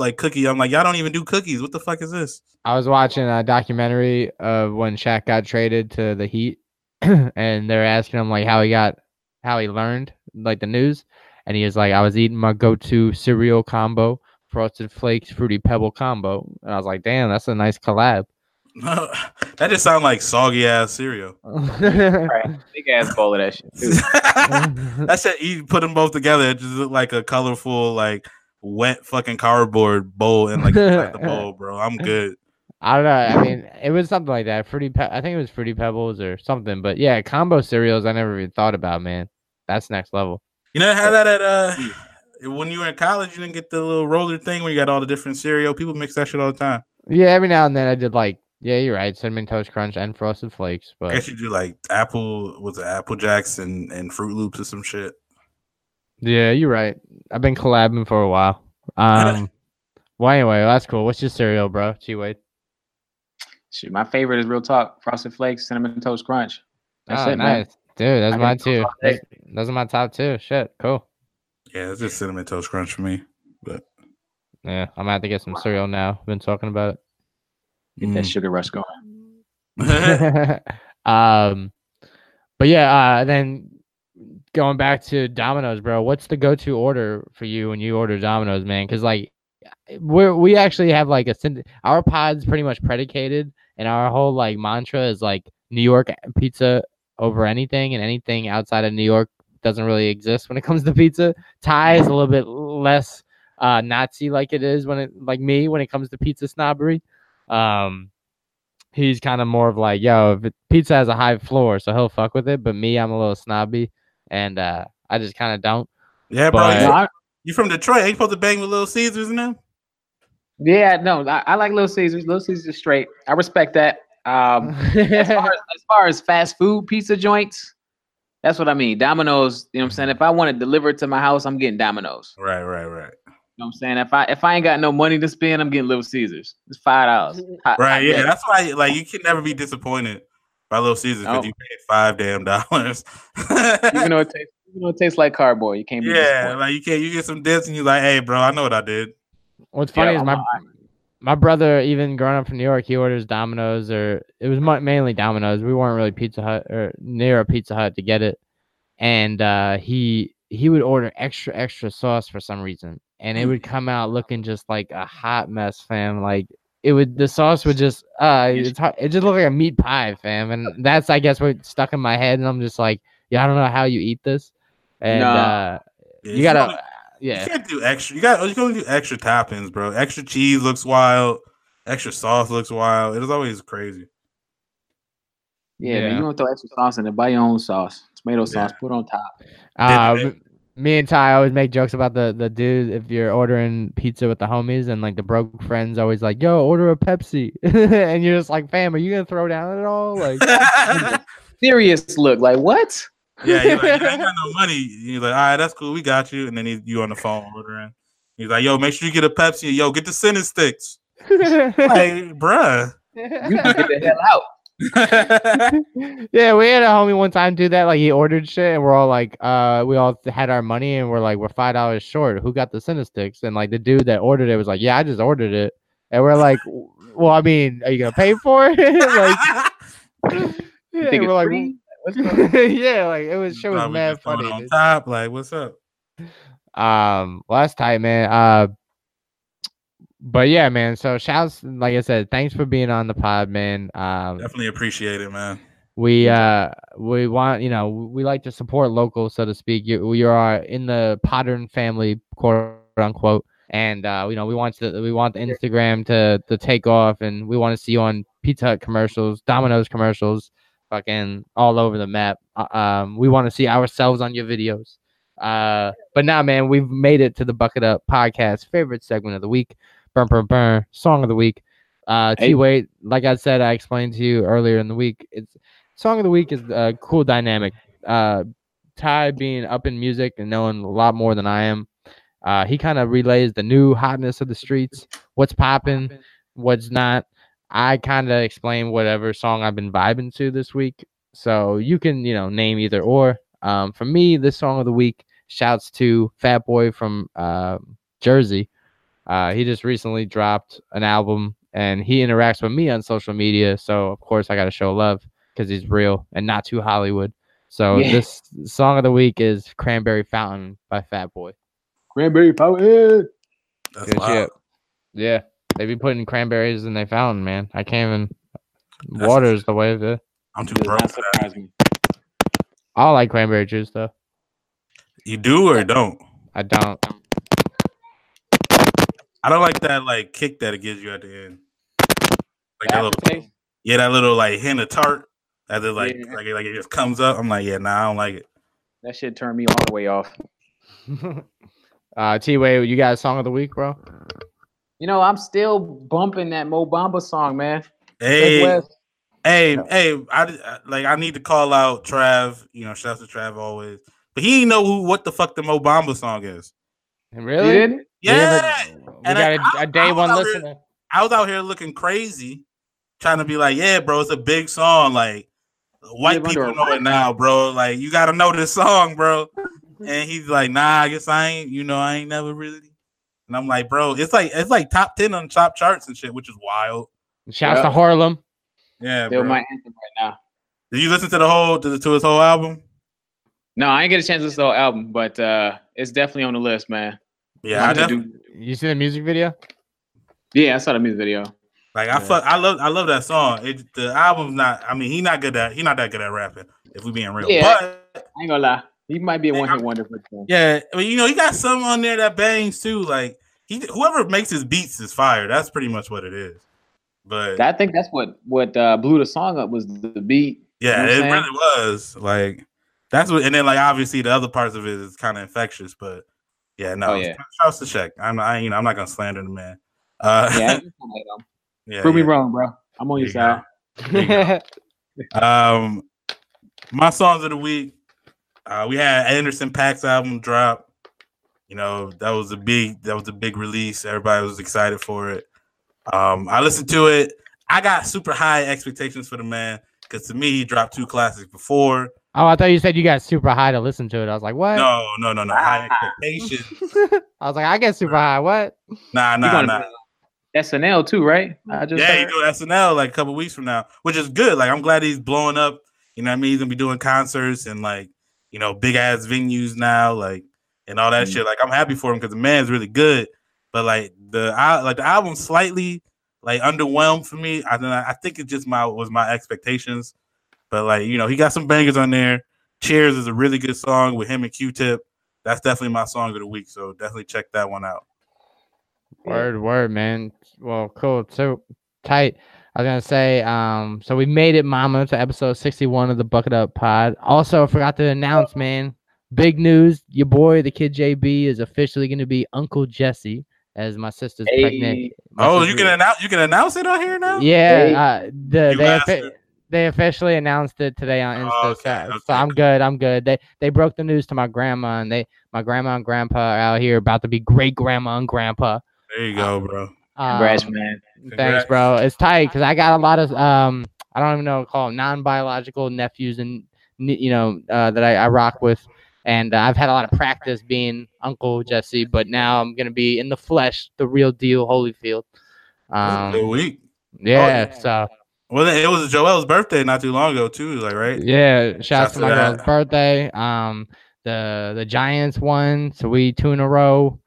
like cookie. I'm like, y'all don't even do cookies. What the fuck is this? I was watching a documentary of when Shaq got traded to the Heat, and they're asking him like how he got how he learned like the news, and he was like, I was eating my go-to cereal combo, Frosted Flakes, Fruity Pebble combo, and I was like, damn, that's a nice collab. That just sounds like soggy ass cereal. Right. Big ass bowl of that shit. That shit, you put them both together, it just look like a colorful, like wet fucking cardboard bowl and like, like the bowl, bro. I'm good. I don't know. I mean, it was something like that. Fruity, pe- I think it was Fruity Pebbles or something. But yeah, combo cereals, I never even thought about, man. That's next level. You know how that at uh, when you were in college, you didn't get the little roller thing where you got all the different cereal. People mix that shit all the time. Yeah, every now and then I did like. Yeah, you're right. Cinnamon Toast Crunch and Frosted Flakes. But I guess you do like apple with the Apple Jacks and, and Fruit Loops or some shit. Yeah, you're right. I've been collabing for a while. Um, well, anyway, well, that's cool. What's your cereal, bro? T Wade. Shoot, my favorite is real talk. Frosted Flakes, Cinnamon Toast Crunch. That's oh, it, nice, man. Dude. That's I my two. That's, those are my top two. Shit, cool. Yeah, it's just Cinnamon Toast Crunch for me. But yeah, I'm gonna have to get some cereal now. I've been talking about it. Get that sugar rush going. um, but yeah, uh, then going back to Domino's, bro. What's the go-to order for you when you order Domino's, man? Because like, we we actually have like a our pod's pretty much predicated, and our whole like mantra is like New York pizza over anything, and anything outside of New York doesn't really exist when it comes to pizza. Thai is a little bit less uh, Nazi like it is when it like me when it comes to pizza snobbery. Um, he's kind of more of like, yo, if it, pizza has a high floor, so he'll fuck with it. But me, I'm a little snobby, and uh, I just kind of don't. Yeah, but, bro, you, you from Detroit? Ain't you supposed to bang with Little Caesars now? Yeah, no, I, I like Little Caesars. Little Caesars is straight. I respect that. Um, as, far as, as far as fast food pizza joints, that's what I mean. Domino's. You know what I'm saying? If I want it delivered to my house, I'm getting Domino's. Right, right, right. You know what I'm saying? If I if I ain't got no money to spend, I'm getting Little Caesars. It's five dollars. Right, yeah. Bet. That's why like you can never be disappointed by Little Caesars because oh. you paid five damn dollars. Even though it tastes even though it tastes like cardboard. You can't be Yeah, like you can't you get some dips and you're like, hey bro, I know what I did. What's funny yeah, is my right. my brother, even growing up from New York, he orders Domino's or it was mainly Domino's. We weren't really Pizza Hut or near a Pizza Hut to get it. And uh, he he would order extra, extra sauce for some reason. And it would come out looking just like a hot mess, fam. Like it would, the sauce would just, uh, it's hard, it just looked like a meat pie, fam. And that's, I guess, what stuck in my head. And I'm just like, yeah, I don't know how you eat this. And no. uh, yeah, you gotta, you wanna, yeah, you can't do extra. You got, you gonna do extra toppings, bro. Extra cheese looks wild. Extra sauce looks wild. It was always crazy. Yeah, yeah. Man, you want to throw extra sauce in there? Buy your own sauce, tomato sauce, yeah. Put on top. Uh, Me and Ty always make jokes about the, the dude, if you're ordering pizza with the homies and like the broke friends always like, yo, order a Pepsi. And you're just like, fam, are you going to throw down at all? Like, serious look, like what? Yeah, you're like, you ain't got no money. You're like, all right, that's cool. We got you. And then he, you on the phone ordering. He's like, yo, make sure you get a Pepsi. Yo, get the cinnamon sticks. Like, bruh. You can get the hell out. Yeah, we had a homie one time do that. Like, he ordered shit, and we're all like, uh, we all had our money, and we're like, we're five dollars short. Who got the cinnamon sticks? And like, the dude that ordered it was like, yeah, I just ordered it. And we're like, well, I mean, are you gonna pay for it? Like, yeah, we're like, what's yeah, like it was, shit was mad funny. On top, like, what's up? Um, well, that's tight, man. Uh, but yeah, man. So shouts, like I said, thanks for being on the pod, man. Um, Definitely appreciate it, man. We uh, we want, you know, we like to support local, so to speak. You, you are in the Podern family, quote unquote, and uh, you know, we want to, we want the Instagram to to take off, and we want to see you on Pizza Hut commercials, Domino's commercials, fucking all over the map. Uh, um, we want to see ourselves on your videos. Uh, but now, nah, man, we've made it to the Bucket Up Podcast, favorite segment of the week. Burn, burn, burn. Song of the week. Uh, hey. T-Wade, like I said, I explained to you earlier in the week, it's song of the week is a cool dynamic. Uh, Ty being up in music and knowing a lot more than I am, uh, he kind of relays the new hotness of the streets, what's popping, what's not. I kind of explain whatever song I've been vibing to this week. So you can, you know, name either or. Um, for me, this song of the week, shouts to Fat Boy from uh, Jersey. Uh, he just recently dropped an album, and he interacts with me on social media. So, of course, I got to show love because he's real and not too Hollywood. So, yeah. This song of the week is Cranberry Fountain by Fat Boy. Cranberry Fountain. That's good loud. Shit. Yeah. They be putting cranberries in their fountain, man. I can't even. That's water is the way of it. I'm too broke for that. I like cranberry juice, though. You do or don't? I don't. I don't like that like kick that it gives you at the end. Like that little, yeah, that little like hint of tart that it, like, yeah. like, like it just comes up. I'm like, yeah, nah, I don't like it. That shit turned me all the way off. uh, T-Way, you got a song of the week, bro? You know, I'm still bumping that Mo Bamba song, man. Hey, Midwest. hey, no. hey! I like I need to call out Trav. You know, shout out to Trav always, but he didn't know who what the fuck the Mo Bamba song is. Really? Did? Yeah. We and got I, a, a day one listener. Here, I was out here looking crazy, trying to be like, yeah, bro, it's a big song. Like, white people know it now, bro. Like, you got to know this song, bro. And he's like, nah, I guess I ain't, you know, I ain't never really. And I'm like, bro, it's like it's like top ten on top charts and shit, which is wild. Shouts yeah. to Harlem. Yeah, bro. They're my anthem right now. Did you listen to the whole, to, the, to his whole album? No, I ain't get a chance to listen to the whole album, but uh, it's definitely on the list, man. Yeah, I definitely. You see the music video? Yeah, I saw the music video. Like I yeah. fuck, I love, I love that song. It, the album's not. I mean, he not good at, he not that good at rapping. If we being real, yeah. But I ain't gonna lie, he might be a one hit wonder. Yeah, I mean, you know, he got some on there that bangs too. Like he, whoever makes his beats is fire. That's pretty much what it is. But I think that's what what uh, blew the song up was the beat. Yeah, you know it really was. Like that's what, and then like obviously the other parts of it is kind of infectious, but. Yeah, no. Oh, yeah. Shouts to Shaq. I'm, I, you know, I'm not gonna slander the man. Uh, yeah, yeah, prove yeah. me wrong, bro. I'm on there your you side. um, my songs of the week. Uh, we had Anderson .Paak's album drop. You know, that was a big, that was a big release. Everybody was excited for it. Um, I listened to it. I got super high expectations for the man because to me, he dropped two classics before. Oh, I thought you said you got super high to listen to it. I was like, what? No, no, no, no. High expectations. I was like, I get super high. What? Nah, nah, nah. S N L too, right? I just yeah, you do S N L like a couple weeks from now, which is good. Like, I'm glad he's blowing up. You know what I mean? He's going to be doing concerts and, like, you know, big-ass venues now, like, and all that mm-hmm. shit. Like, I'm happy for him because the man's really good. But, like, the I, like the album slightly, like, underwhelmed for me. I, I think it just my was my expectations. But, like, you know, he got some bangers on there. Cheers is a really good song with him and Q-Tip. That's definitely my song of the week, so definitely check that one out. Word, word, man. Well, cool. So tight. I was going to say, um, so we made it, mama, to episode sixty-one of the Bucket Up Pod. Also, I forgot to announce, man, Big news, your boy, the kid J B, is officially going to be Uncle Jesse, as my sister's hey. pregnant. My oh, sister you can is. announce you can announce it on here now? Yeah, hey. uh, the, they affi- they officially announced it today on Insta. Oh, okay, so, okay. so I'm good, I'm good. They they broke the news to my grandma, and they my grandma and grandpa are out here about to be great grandma and grandpa. There you go, um, bro. Congrats, um, man. Congrats. Thanks, bro. It's tight because I got a lot of um, I don't even know what to call them, non-biological nephews and you know uh, that I, I rock with. And uh, I've had a lot of practice being Uncle Jesse, but now I'm going to be in the flesh, the real deal, Holyfield. Um, Good week. Yeah, oh, yeah. So. Well, it was Joel's birthday not too long ago, too. Like, right? Yeah. Shout, Shout out to, to my that. girl's birthday. Um, the the Giants won, so we two in a row.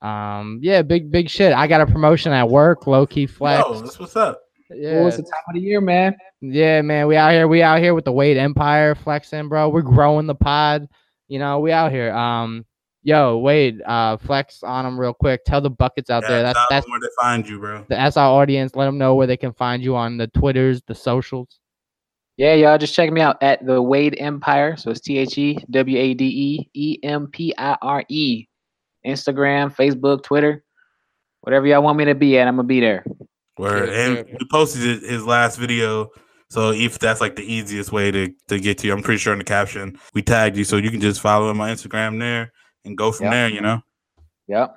Um, yeah, big big shit. I got a promotion at work. Low key flex. Oh, that's what's up. Yeah, well, it's the time of the year, man. Yeah, man. We out here. We out here with the Wade Empire flexing, bro. We're growing the pod. You know, we out here. Um, yo, Wade, uh, flex on them real quick. Tell the buckets out yeah, there. That's that's where they find you, bro. That's our audience. Let them know where they can find you on the Twitters, the socials. Yeah, y'all, just check me out at the Wade Empire. So it's T H E W A D E E M P I R E. Instagram, Facebook, Twitter, whatever y'all want me to be at, I'm gonna be there. Word. And he posted his last video. So if that's like the easiest way to, to get to you, I'm pretty sure in the caption we tagged you, so you can just follow him on Instagram there and go from yep. there, you know. Yep.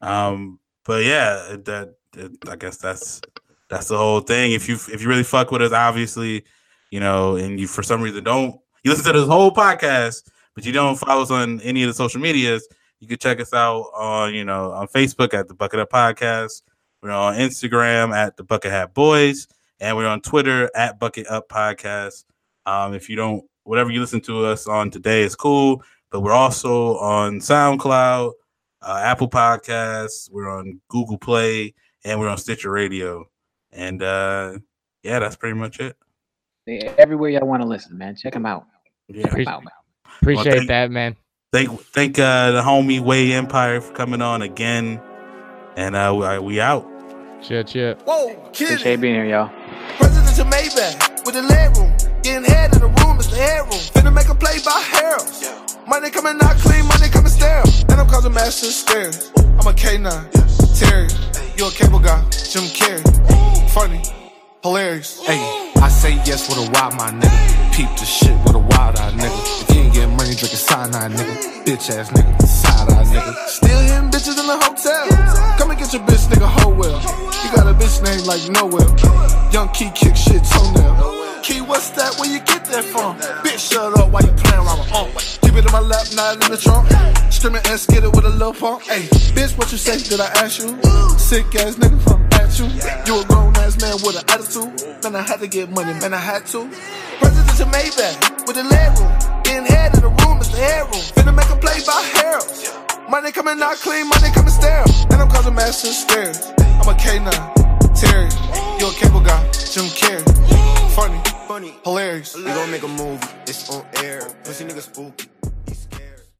Um, but yeah, that, that I guess that's that's the whole thing. If you if you really fuck with us, obviously, you know, and you for some reason don't you listen to this whole podcast, but you don't follow us on any of the social medias, you can check us out on you know on Facebook at the Bucket Up Podcast, we're on Instagram at the Bucket Hat Boys. And we're on Twitter at Bucket Up Podcast. Um, if you don't, whatever you listen to us on today is cool. But we're also on SoundCloud, uh, Apple Podcasts. We're on Google Play, and we're on Stitcher Radio. And uh, yeah, that's pretty much it. Yeah, everywhere y'all want to listen, man. Check them out. Yeah. Check them out, man. Appreciate well, thank, that, man. Thank, thank uh, the homie Way Empire for coming on again. And uh, we, we out. Cheer, cheer. Whoa, kid. Appreciate being here, y'all. Presidential Maybach with the leg room. Getting head in the room, it's the head room. Finna make a play by Harold's. Yeah. Money coming out clean, money coming sterile. Then I'm causing mass hysteria. I'm a K nine, yes. Terry. Hey. You a cable guy, Jim Carrey. Hey. Funny, hilarious. Hey, I say yes with a wild my nigga. Hey. Peep the shit with a wild eye nigga. If you ain't getting money, drinking cyanide nigga. Bitch ass nigga, side eye nigga. Still hitting bitches in the hotel. Yeah. Come and get your bitch nigga, hoe well. You got a bitch name like Noel. Young Key kick shit toenail. Key, what's that? Where you get that from? Bitch, shut up while you playing around with um. Keep it in my lap, not in the trunk. Screaming and skidded with a little punk. Hey, bitch, what you say? Did I ask you? Sick ass nigga from at you. You a grown ass man with an attitude. Man, I had to get money, man, I had to. Presidential Maybach with the leg room. Getting head in the room, it's the head room. Finna make a play by Harold's. Money coming out clean, money coming sterile. And I'm causing mass hysteria. I'm a K nine, Terry. You a cable guy, Jim Carrey. Funny, funny, hilarious. We gon' make a movie, it's on air. Pussy nigga spooky.